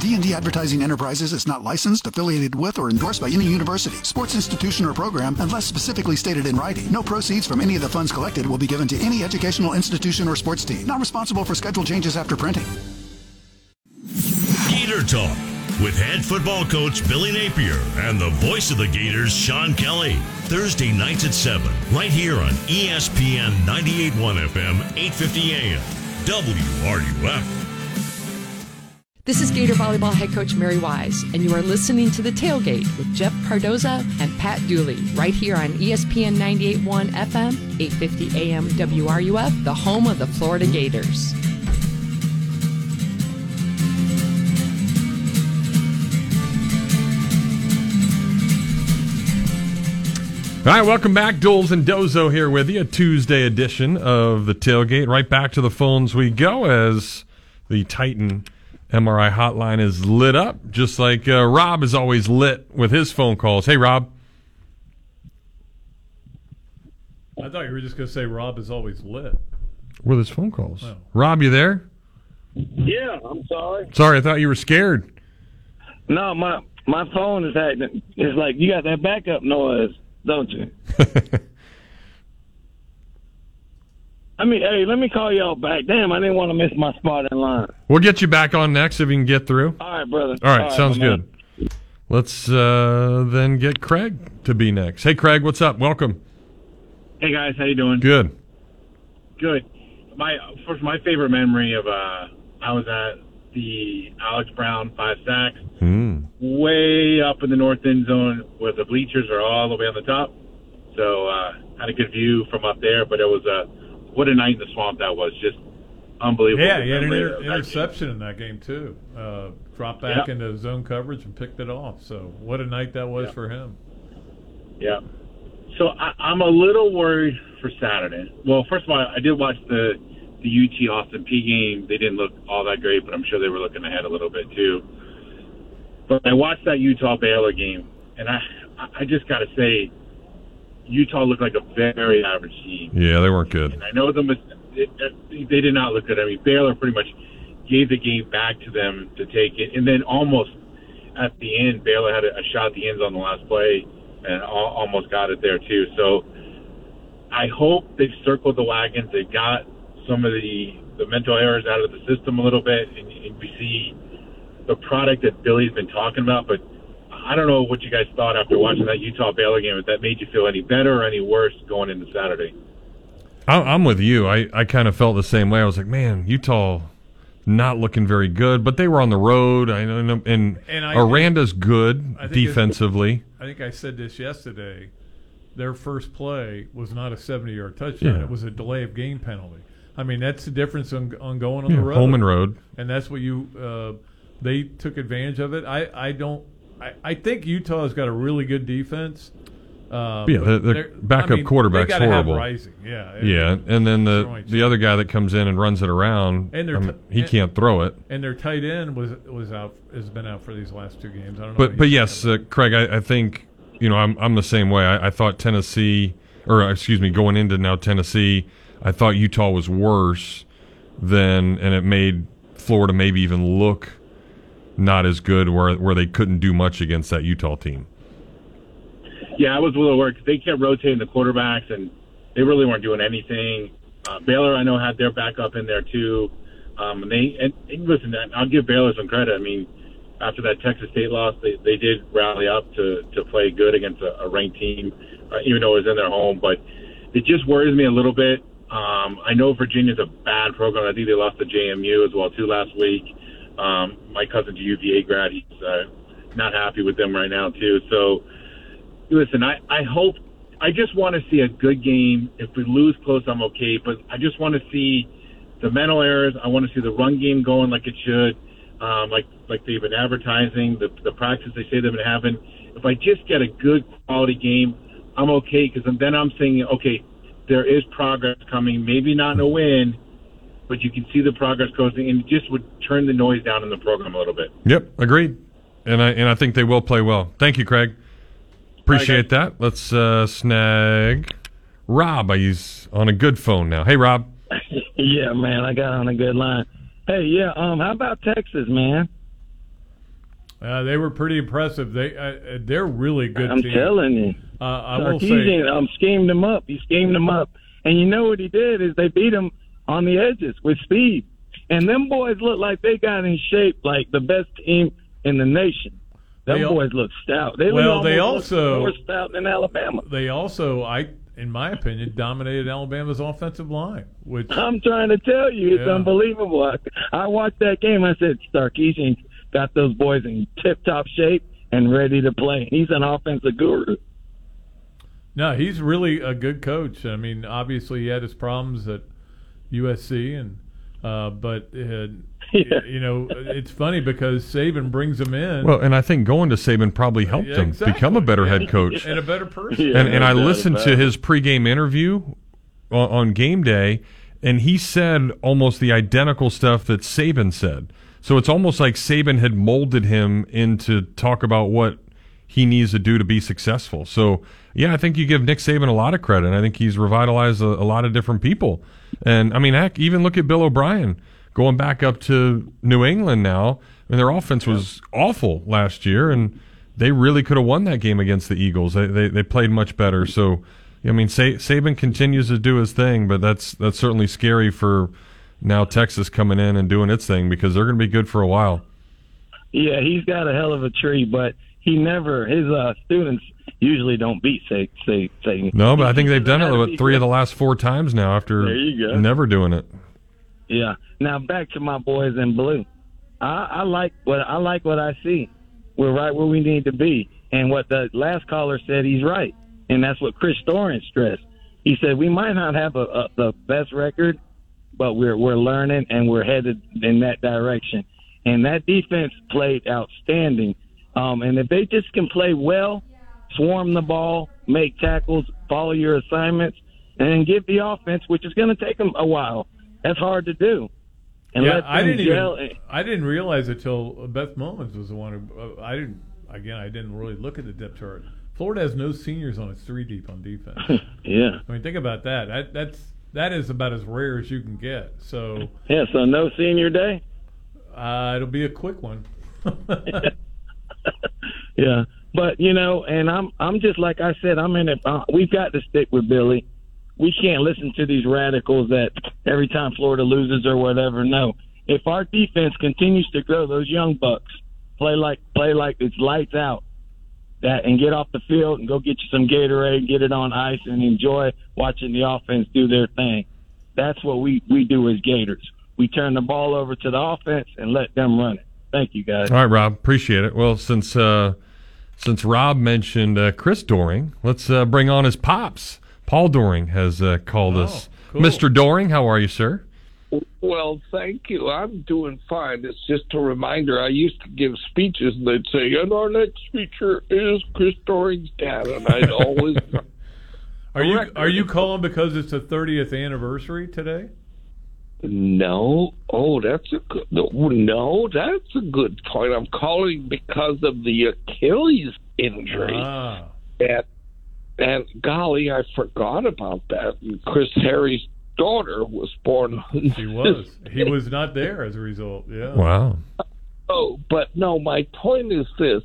D&D Advertising Enterprises is not licensed, affiliated with, or endorsed by any university, sports institution, or program unless specifically stated in writing. No proceeds from any of the funds collected will be given to any educational institution or sports team. Not responsible for schedule changes after printing. Gator Talk with head football coach Billy Napier and the voice of the Gators, Sean Kelly. Thursday nights at 7, right here on ESPN 98.1 FM, 850 AM, WRUF. This is Gator Volleyball Head Coach Mary Wise, and you are listening to The Tailgate with Jeff Cardozo and Pat Dooley, right here on ESPN 98.1 FM, 850 AM WRUF, the home of the Florida Gators. All right, welcome back. Doles and Dozo here with you. A Tuesday edition of The Tailgate. Right back to the phones we go as the Titan MRI hotline is lit up, just like Rob is always lit with his phone calls. Hey, Rob. I thought you were just going to say Rob is always lit with his phone calls. Oh. Rob, you there? Yeah, I'm sorry. Sorry, I thought you were scared. No, my phone is acting. It's like you got that backup noise, don't you? I mean, hey, let me call y'all back. Damn, I didn't want to miss my spot in line. We'll get you back on next if you can get through. All right, brother. All right, sounds good. Man. Let's then get Craig to be next. Hey, Craig, what's up? Welcome. Hey, guys. How you doing? Good. My favorite memory of I was at the Alex Brown 5 sacks. Way up in the north end zone where the bleachers are all the way on the top. So had a good view from up there, but it was what a night in the swamp that was. Just unbelievable. Yeah, he had an interception in that game, too. Dropped back into zone coverage and picked it off. So what a night that was for him. Yeah. So I'm a little worried for Saturday. Well, first of all, I did watch the UT Austin Peay game. They didn't look all that great, but I'm sure they were looking ahead a little bit, too. But I watched that Utah Baylor game, and I just got to say, Utah looked like a very average team. Yeah, they weren't good. And I know them; they did not look good. I mean, Baylor pretty much gave the game back to them to take it, and then almost at the end, Baylor had a shot at the end on the last play and almost got it there too. So I hope they've circled the wagons. They got some of the mental errors out of the system a little bit, and we see the product that Billy's been talking about. But I don't know what you guys thought after watching that Utah Baylor game, if that made you feel any better or any worse going into Saturday. I'm with you. I kind of felt the same way. I was like, man, Utah not looking very good, but they were on the road. I know, and Aranda's good defensively. I think I said this yesterday. Their first play was not a 70-yard touchdown. Yeah. It was a delay of game penalty. I mean, that's the difference on going on the road. Home and road. And that's what you they took advantage of it. I think Utah's got a really good defense. Their backup quarterback's horrible. Have Rising. And then the other guy that comes in and runs it around, and he can't throw it. And their tight end was out, has been out for these last two games. I don't know. But yes, Craig, I think I'm the same way. I thought going into now Tennessee, I thought Utah was worse than, and it made Florida maybe even look not as good, where they couldn't do much against that Utah team. Yeah, I was a little worried because they kept rotating the quarterbacks and they really weren't doing anything. Baylor, I know, had their backup in there too. And listen, I'll give Baylor some credit. I mean, after that Texas State loss, they did rally up to play good against a ranked team, even though it was in their home. But it just worries me a little bit. I know Virginia's a bad program. I think they lost to JMU as well too last week. My cousin's a UVA grad. He's not happy with them right now, too. So, listen, I just want to see a good game. If we lose close, I'm okay. But I just want to see the mental errors. I want to see the run game going like it should, like they've been advertising, the practice they say they've been having. If I just get a good quality game, I'm okay, because then I'm saying, okay, there is progress coming, maybe not in a win, but you can see the progress coasting, and it just would turn the noise down in the program a little bit. Yep, agreed. And I think they will play well. Thank you, Craig. Appreciate that. Let's snag Rob. He's on a good phone now. Hey, Rob. Yeah, man, I got on a good line. Hey, yeah, how about Texas, man? They were pretty impressive. They're really good team. I'm telling you. Schemed them up. He schemed them up. And you know what he did is they beat him on the edges with speed. And them boys look like they got in shape like the best team in the nation. Them boys look stout. They also more stout than Alabama. They also, in my opinion, dominated Alabama's offensive line. Which I'm trying to tell you, it's unbelievable. I watched that game. I said, Sarkisian got those boys in tip-top shape and ready to play. He's an offensive guru. No, he's really a good coach. I mean, obviously he had his problems at USC, and You know, it's funny because Saban brings them in. Well, and I think going to Saban probably helped him become a better head coach. And a better person. Yeah, and I listened to his pregame interview on game day, and he said almost the identical stuff that Saban said. So it's almost like Saban had molded him into talk about what he needs to do to be successful. So, yeah, I think you give Nick Saban a lot of credit. I think he's revitalized a lot of different people. And, I mean, heck, even look at Bill O'Brien going back up to New England now. I mean, their offense was awful last year, and they really could have won that game against the Eagles. They played much better. So, I mean, Saban continues to do his thing, but that's certainly scary for now Texas coming in and doing its thing because they're going to be good for a while. Yeah, he's got a hell of a tree, but his students usually don't beat Saban. No, but I think they've done it three of the last four times now after never doing it. Yeah. Now back to my boys in blue. I like what I see. We're right where we need to be. And what the last caller said, he's right. And that's what Chris Doran stressed. He said we might not have the best record, but we're learning and we're headed in that direction. And that defense played outstanding. And if they just can play well, swarm the ball, make tackles, follow your assignments, and give the offense, which is going to take them a while. That's hard to do. And I didn't realize it till Beth Mullins was the one who I didn't really look at the depth chart. Florida has no seniors on its three deep on defense. Yeah. I mean, think about that. That is about as rare as you can get. So yeah. So no senior day. It'll be a quick one. Yeah, but you know, and I'm just like I said, I'm in it. We've got to stick with Billy. We can't listen to these radicals that every time Florida loses or whatever. No, if our defense continues to grow, those young bucks play like it's lights out, and get off the field and go get you some Gatorade, get it on ice, and enjoy watching the offense do their thing. That's what we do as Gators. We turn the ball over to the offense and let them run it. Thank you, guys. All right, Rob, appreciate it. Well, since Rob mentioned Chris Doering, let's bring on his pops. Paul Doering has called us. Cool. Mr. Doering, how are you, sir? Well, thank you. I'm doing fine. It's just a reminder. I used to give speeches, and they'd say, and our next speaker is Chris Doering's dad, and I'd always... Are you calling because it's the 30th anniversary today? No. Oh, that's a good point. I'm calling because of the Achilles injury. Ah. And golly, I forgot about that. And Chris Harry's daughter was born. She was. He was not there as a result. Yeah. Wow. Oh, but no, my point is this.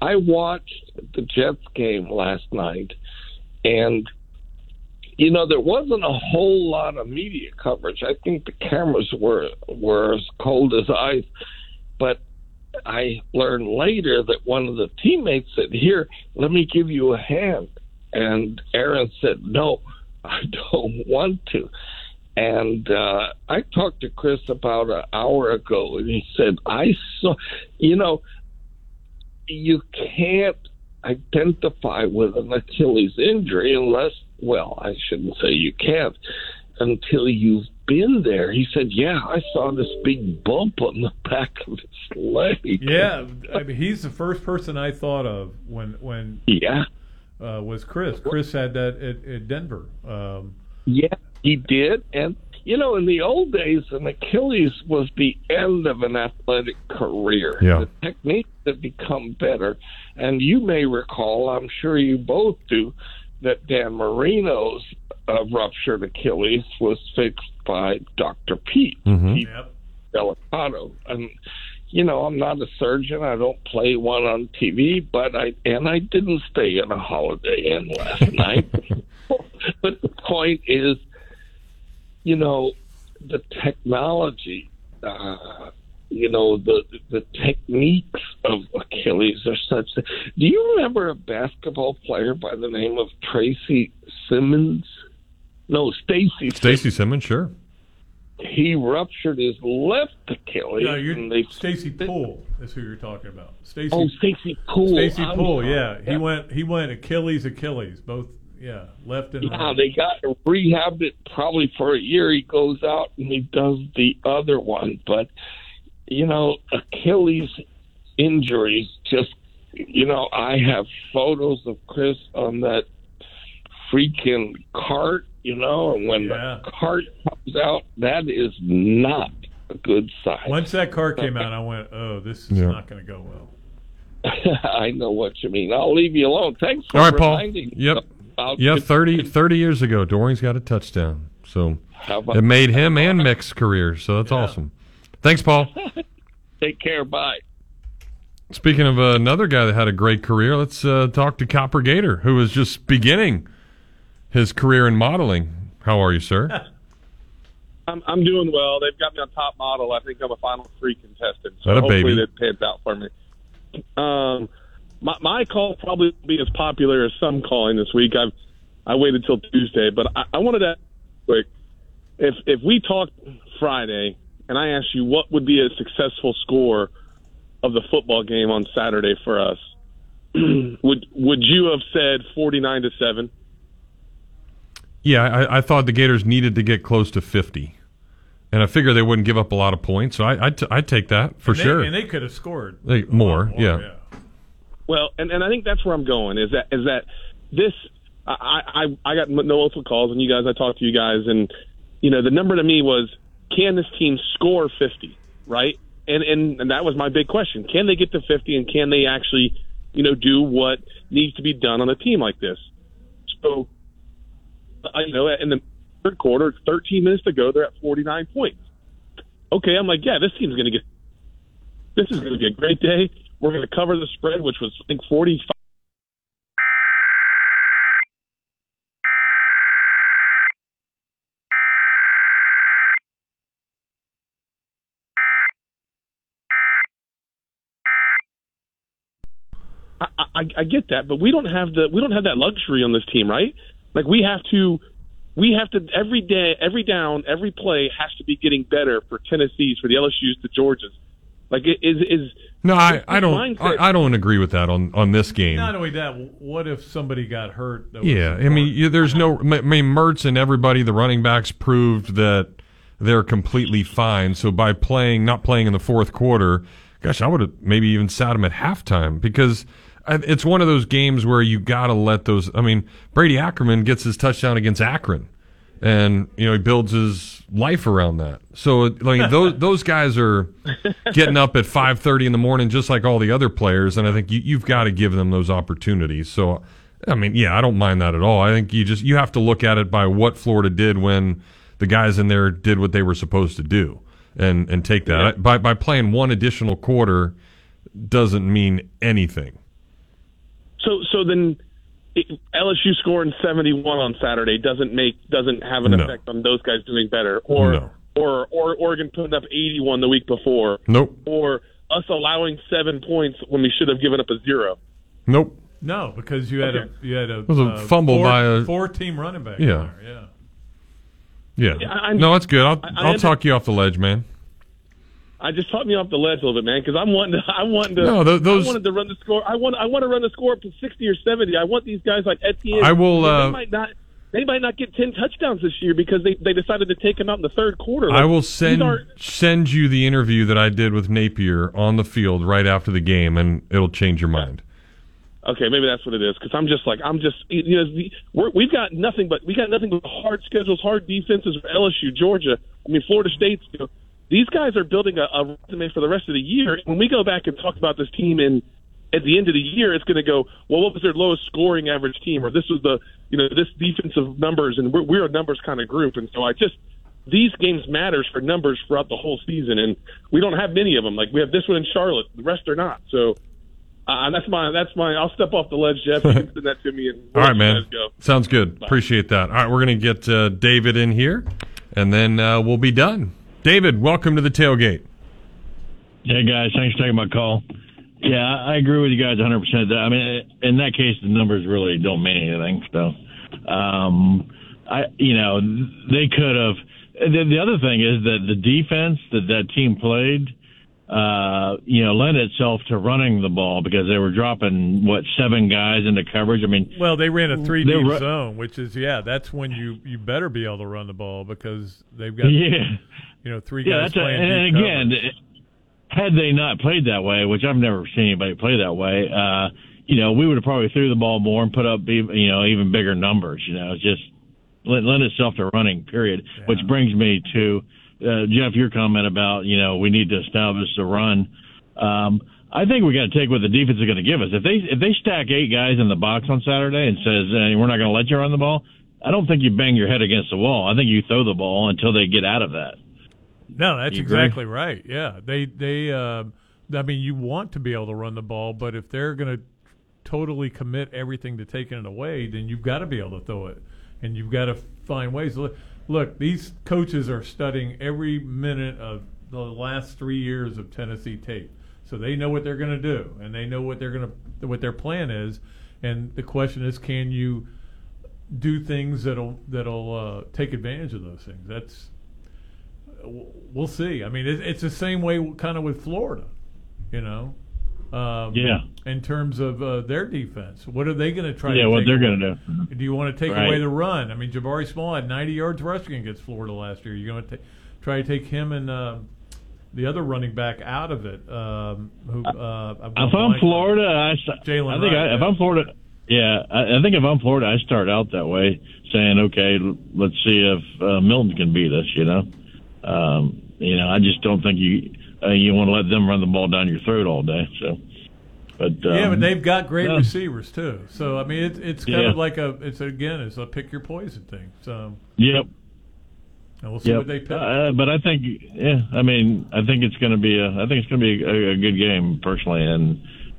I watched the Jets game last night, and, you know, there wasn't a whole lot of media coverage. I think the cameras were as cold as ice, but I learned later that one of the teammates said, here, let me give you a hand. And Aaron said, no, I don't want to. And I talked to Chris about an hour ago, and he said, you can't identify with an Achilles injury unless, well, I shouldn't say you can't, until you've been there. He said, yeah, I saw this big bump on the back of his leg. Yeah, I mean, he's the first person I thought of when yeah. Was Chris. Chris had that at Denver. Yeah, he did. And, you know, in the old days, an Achilles was the end of an athletic career. Yeah. The techniques have become better. And you may recall, I'm sure you both do, that Dan Marino's ruptured Achilles was fixed by Dr. Pete. Mm-hmm. Pete Delicato. And, you know, I'm not a surgeon. I don't play one on TV, but I didn't stay in a Holiday Inn last night. But the point is, you know, the technology, you know, the techniques of Achilles are such that. Do you remember a basketball player by the name of Tracy Simmons? No, Stacy Simmons, sure. He ruptured his left Achilles. No, Stacy Poole is who you're talking about. Stacy Poole. Stacy Poole, yeah. He went Achilles, both Yeah, left and right. They got to rehab it probably for a year. He goes out and he does the other one. But, you know, Achilles injuries just, you know, I have photos of Chris on that freaking cart, you know, and when the cart comes out, that is not a good sign. Once that cart came out, I went, oh, this is not going to go well. I know what you mean. I'll leave you alone. Thanks for reminding me. All right, Paul. Yep. Yeah, 30 years ago, Doring's got a touchdown. So it made him and Mick's career. So that's awesome. Thanks, Paul. Take care. Bye. Speaking of another guy that had a great career, let's talk to Copper Gator, who was just beginning his career in modeling. How are you, sir? I'm doing well. They've got me on top model. I think I'm a final three contestant. So hopefully that pans out for me. My call probably will be as popular as some calling this week. I waited till Tuesday, but I wanted to ask you quick. If we talked Friday and I asked you what would be a successful score of the football game on Saturday for us, would you have said 49-7? Yeah, I thought the Gators needed to get close to 50. And I figure they wouldn't give up a lot of points, so I take that for sure. And they could have scored more. Well, and I think that's where I'm going is that this I got no local calls and you guys, I talked to you guys, and you know the number to me was, can this team score 50, right? And that was my big question. Can they get to 50 and can they actually, you know, do what needs to be done on a team like this? So I know in the third quarter, 13 minutes to go, they're at 49 points. Okay, I'm like, yeah, this team's going to get – this is going to be a great day. We're going to cover the spread, which was, I think, 45. I get that, but we don't have that luxury on this team, right? Like, we have to every day, every down, every play has to be getting better for Tennessee's, for the LSU's, the Georgia's. Like it is. No, I don't. I don't agree with that on this game. Not only that, what if somebody got hurt? Mertz and everybody, the running backs, proved that they're completely fine. So by not playing in the fourth quarter, gosh, I would have maybe even sat them at halftime because it's one of those games where you got to let those. I mean, Brady Ackerman gets his touchdown against Akron, and you know he builds his life around that. So like those guys are getting up at 5:30 in the morning, just like all the other players. And I think you've got to give them those opportunities. So, I mean, yeah, I don't mind that at all. I think you have to look at it by what Florida did when the guys in there did what they were supposed to do, and take that by playing one additional quarter doesn't mean anything. So then, LSU scoring 71 on Saturday doesn't have an effect on those guys doing better, or Oregon putting up 81 the week before. Nope. Or us allowing 7 points when we should have given up a 0. Nope. No, because you had a it was a fumble by a four-team running back. Yeah. There. Yeah. Yeah. No, that's good. I'll talk you off the ledge, man. I just talked me off the ledge a little bit, man, because I wanted to run the score. I want to run the score up to 60 or 70. I want these guys like Etienne. I will. They might not get 10 touchdowns this year because they decided to take him out in the third quarter. Like, I will send you the interview that I did with Napier on the field right after the game, and it'll change your mind. Okay, maybe that's what it is, because I'm just you know, we got nothing but hard schedules, hard defenses for LSU, Georgia. I mean, Florida State's. You know, these guys are building a resume for the rest of the year. When we go back and talk about this team at the end of the year, it's going to go, well, what was their lowest scoring average team? Or this was the, you know, this defensive numbers, and we're a numbers kind of group. And so these games matters for numbers throughout the whole season. And we don't have many of them. Like we have this one in Charlotte, the rest are not. So that's my, I'll step off the ledge, Jeff. You can send that to me. And all right, man. Go. Sounds good. Bye. Appreciate that. All right. We're going to get David in here and then we'll be done. David, welcome to the tailgate. Hey, guys. Thanks for taking my call. Yeah, I agree with you guys 100%. I mean, in that case, the numbers really don't mean anything. So, they could have. The other thing is that the defense that team played lend itself to running the ball because they were dropping, seven guys into coverage. I mean, well, they ran a three-deep zone, which is, that's when you better be able to run the ball because they've got, three guys playing deep coverage. Had they not played that way, which I've never seen anybody play that way, we would have probably threw the ball more and put up, even bigger numbers. It's just lend itself to running, period, which brings me to – Jeff, your comment about, we need to establish the run. I think we got to take what the defense is going to give us. If they stack eight guys in the box on Saturday and says, we're not going to let you run the ball, I don't think you bang your head against the wall. I think you throw the ball until they get out of that. No, that's exactly right. Yeah. They you want to be able to run the ball, but if they're going to totally commit everything to taking it away, then you've got to be able to throw it. And you've got to find ways to look, these coaches are studying every minute of the last 3 years of Tennessee tape, so they know what they're going to do, and they know what their plan is. And the question is, can you do things that'll take advantage of those things? That's we'll see. I mean, it's the same way kind of with Florida, in terms of their defense. What are they going to try to do? Yeah, what they're going to do. Do you want to take away the run? I mean, Jabari Small had 90 yards rushing against Florida last year. You're going to try to take him and the other running back out of it. If I'm Florida, I start out that way, saying, okay, let's see if Milton can beat us, I just don't think you want to let them run the ball down your throat all day. So, but they've got great receivers too. So I mean, it's kind of like it's a pick your poison thing. So and we'll see what they pick. But I think I think it's gonna be a good game personally,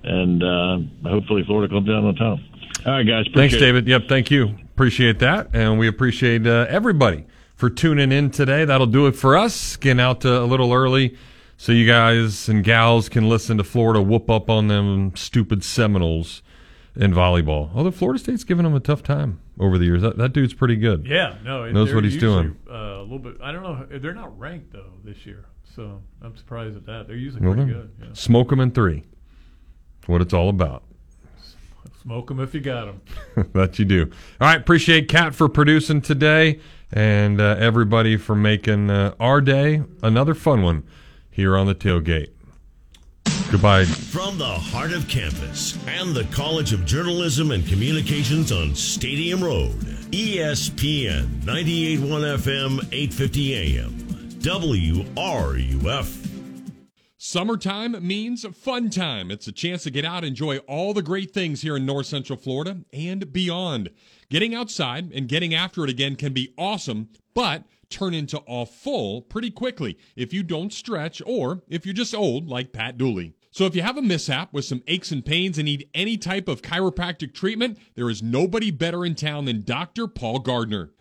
and hopefully Florida comes down on top. All right, guys. Thanks, David. Yep, thank you. Appreciate that, and we appreciate everybody for tuning in today. That'll do it for us. Getting out a little early. So you guys and gals can listen to Florida whoop up on them stupid Seminoles in volleyball. Although Florida State's given them a tough time over the years. That dude's pretty good. Yeah, no. Knows what he's doing. A little bit. I don't know. They're not ranked, though, this year. So I'm surprised at that. They're usually pretty good. Yeah. Smoke them in three. That's what it's all about. Smoke them if you got them. That you do. All right. Appreciate Kat for producing today and everybody for making our day another fun one. Here on the tailgate. Goodbye. From the heart of campus and the College of Journalism and Communications on Stadium Road, ESPN 98.1 FM, 850 AM, WRUF. Summertime means fun time. It's a chance to get out and enjoy all the great things here in North Central Florida and beyond. Getting outside and getting after it again can be awesome, but turn into a full pretty quickly if you don't stretch or if you're just old like Pat Dooley. So if you have a mishap with some aches and pains and need any type of chiropractic treatment, there is nobody better in town than Dr. Paul Gardner.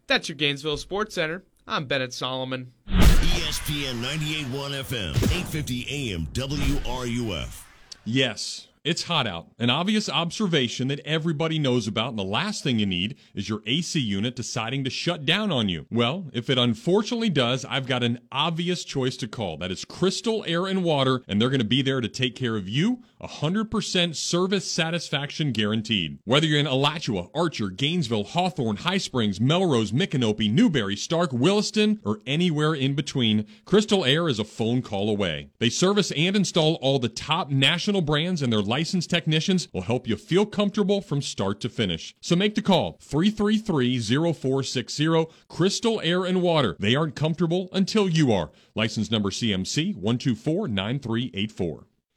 That's your Gainesville Sports Center. I'm Bennett Solomon. ESPN 98.1 FM, 850 AM, WRUF. Yes. It's hot out, an obvious observation that everybody knows about, and the last thing you need is your AC unit deciding to shut down on you. Well, if it unfortunately does, I've got an obvious choice to call. That is Crystal Air and Water, and they're going to be there to take care of you, 100% service satisfaction guaranteed. Whether you're in Alachua, Archer, Gainesville, Hawthorne, High Springs, Melrose, Micanopy, Newberry, Stark, Williston, or anywhere in between, Crystal Air is a phone call away. They service and install all the top national brands, and their licensed technicians will help you feel comfortable from start to finish. So make the call, 333-0460, Crystal Air and Water. They aren't comfortable until you are. License number CMC 1249384.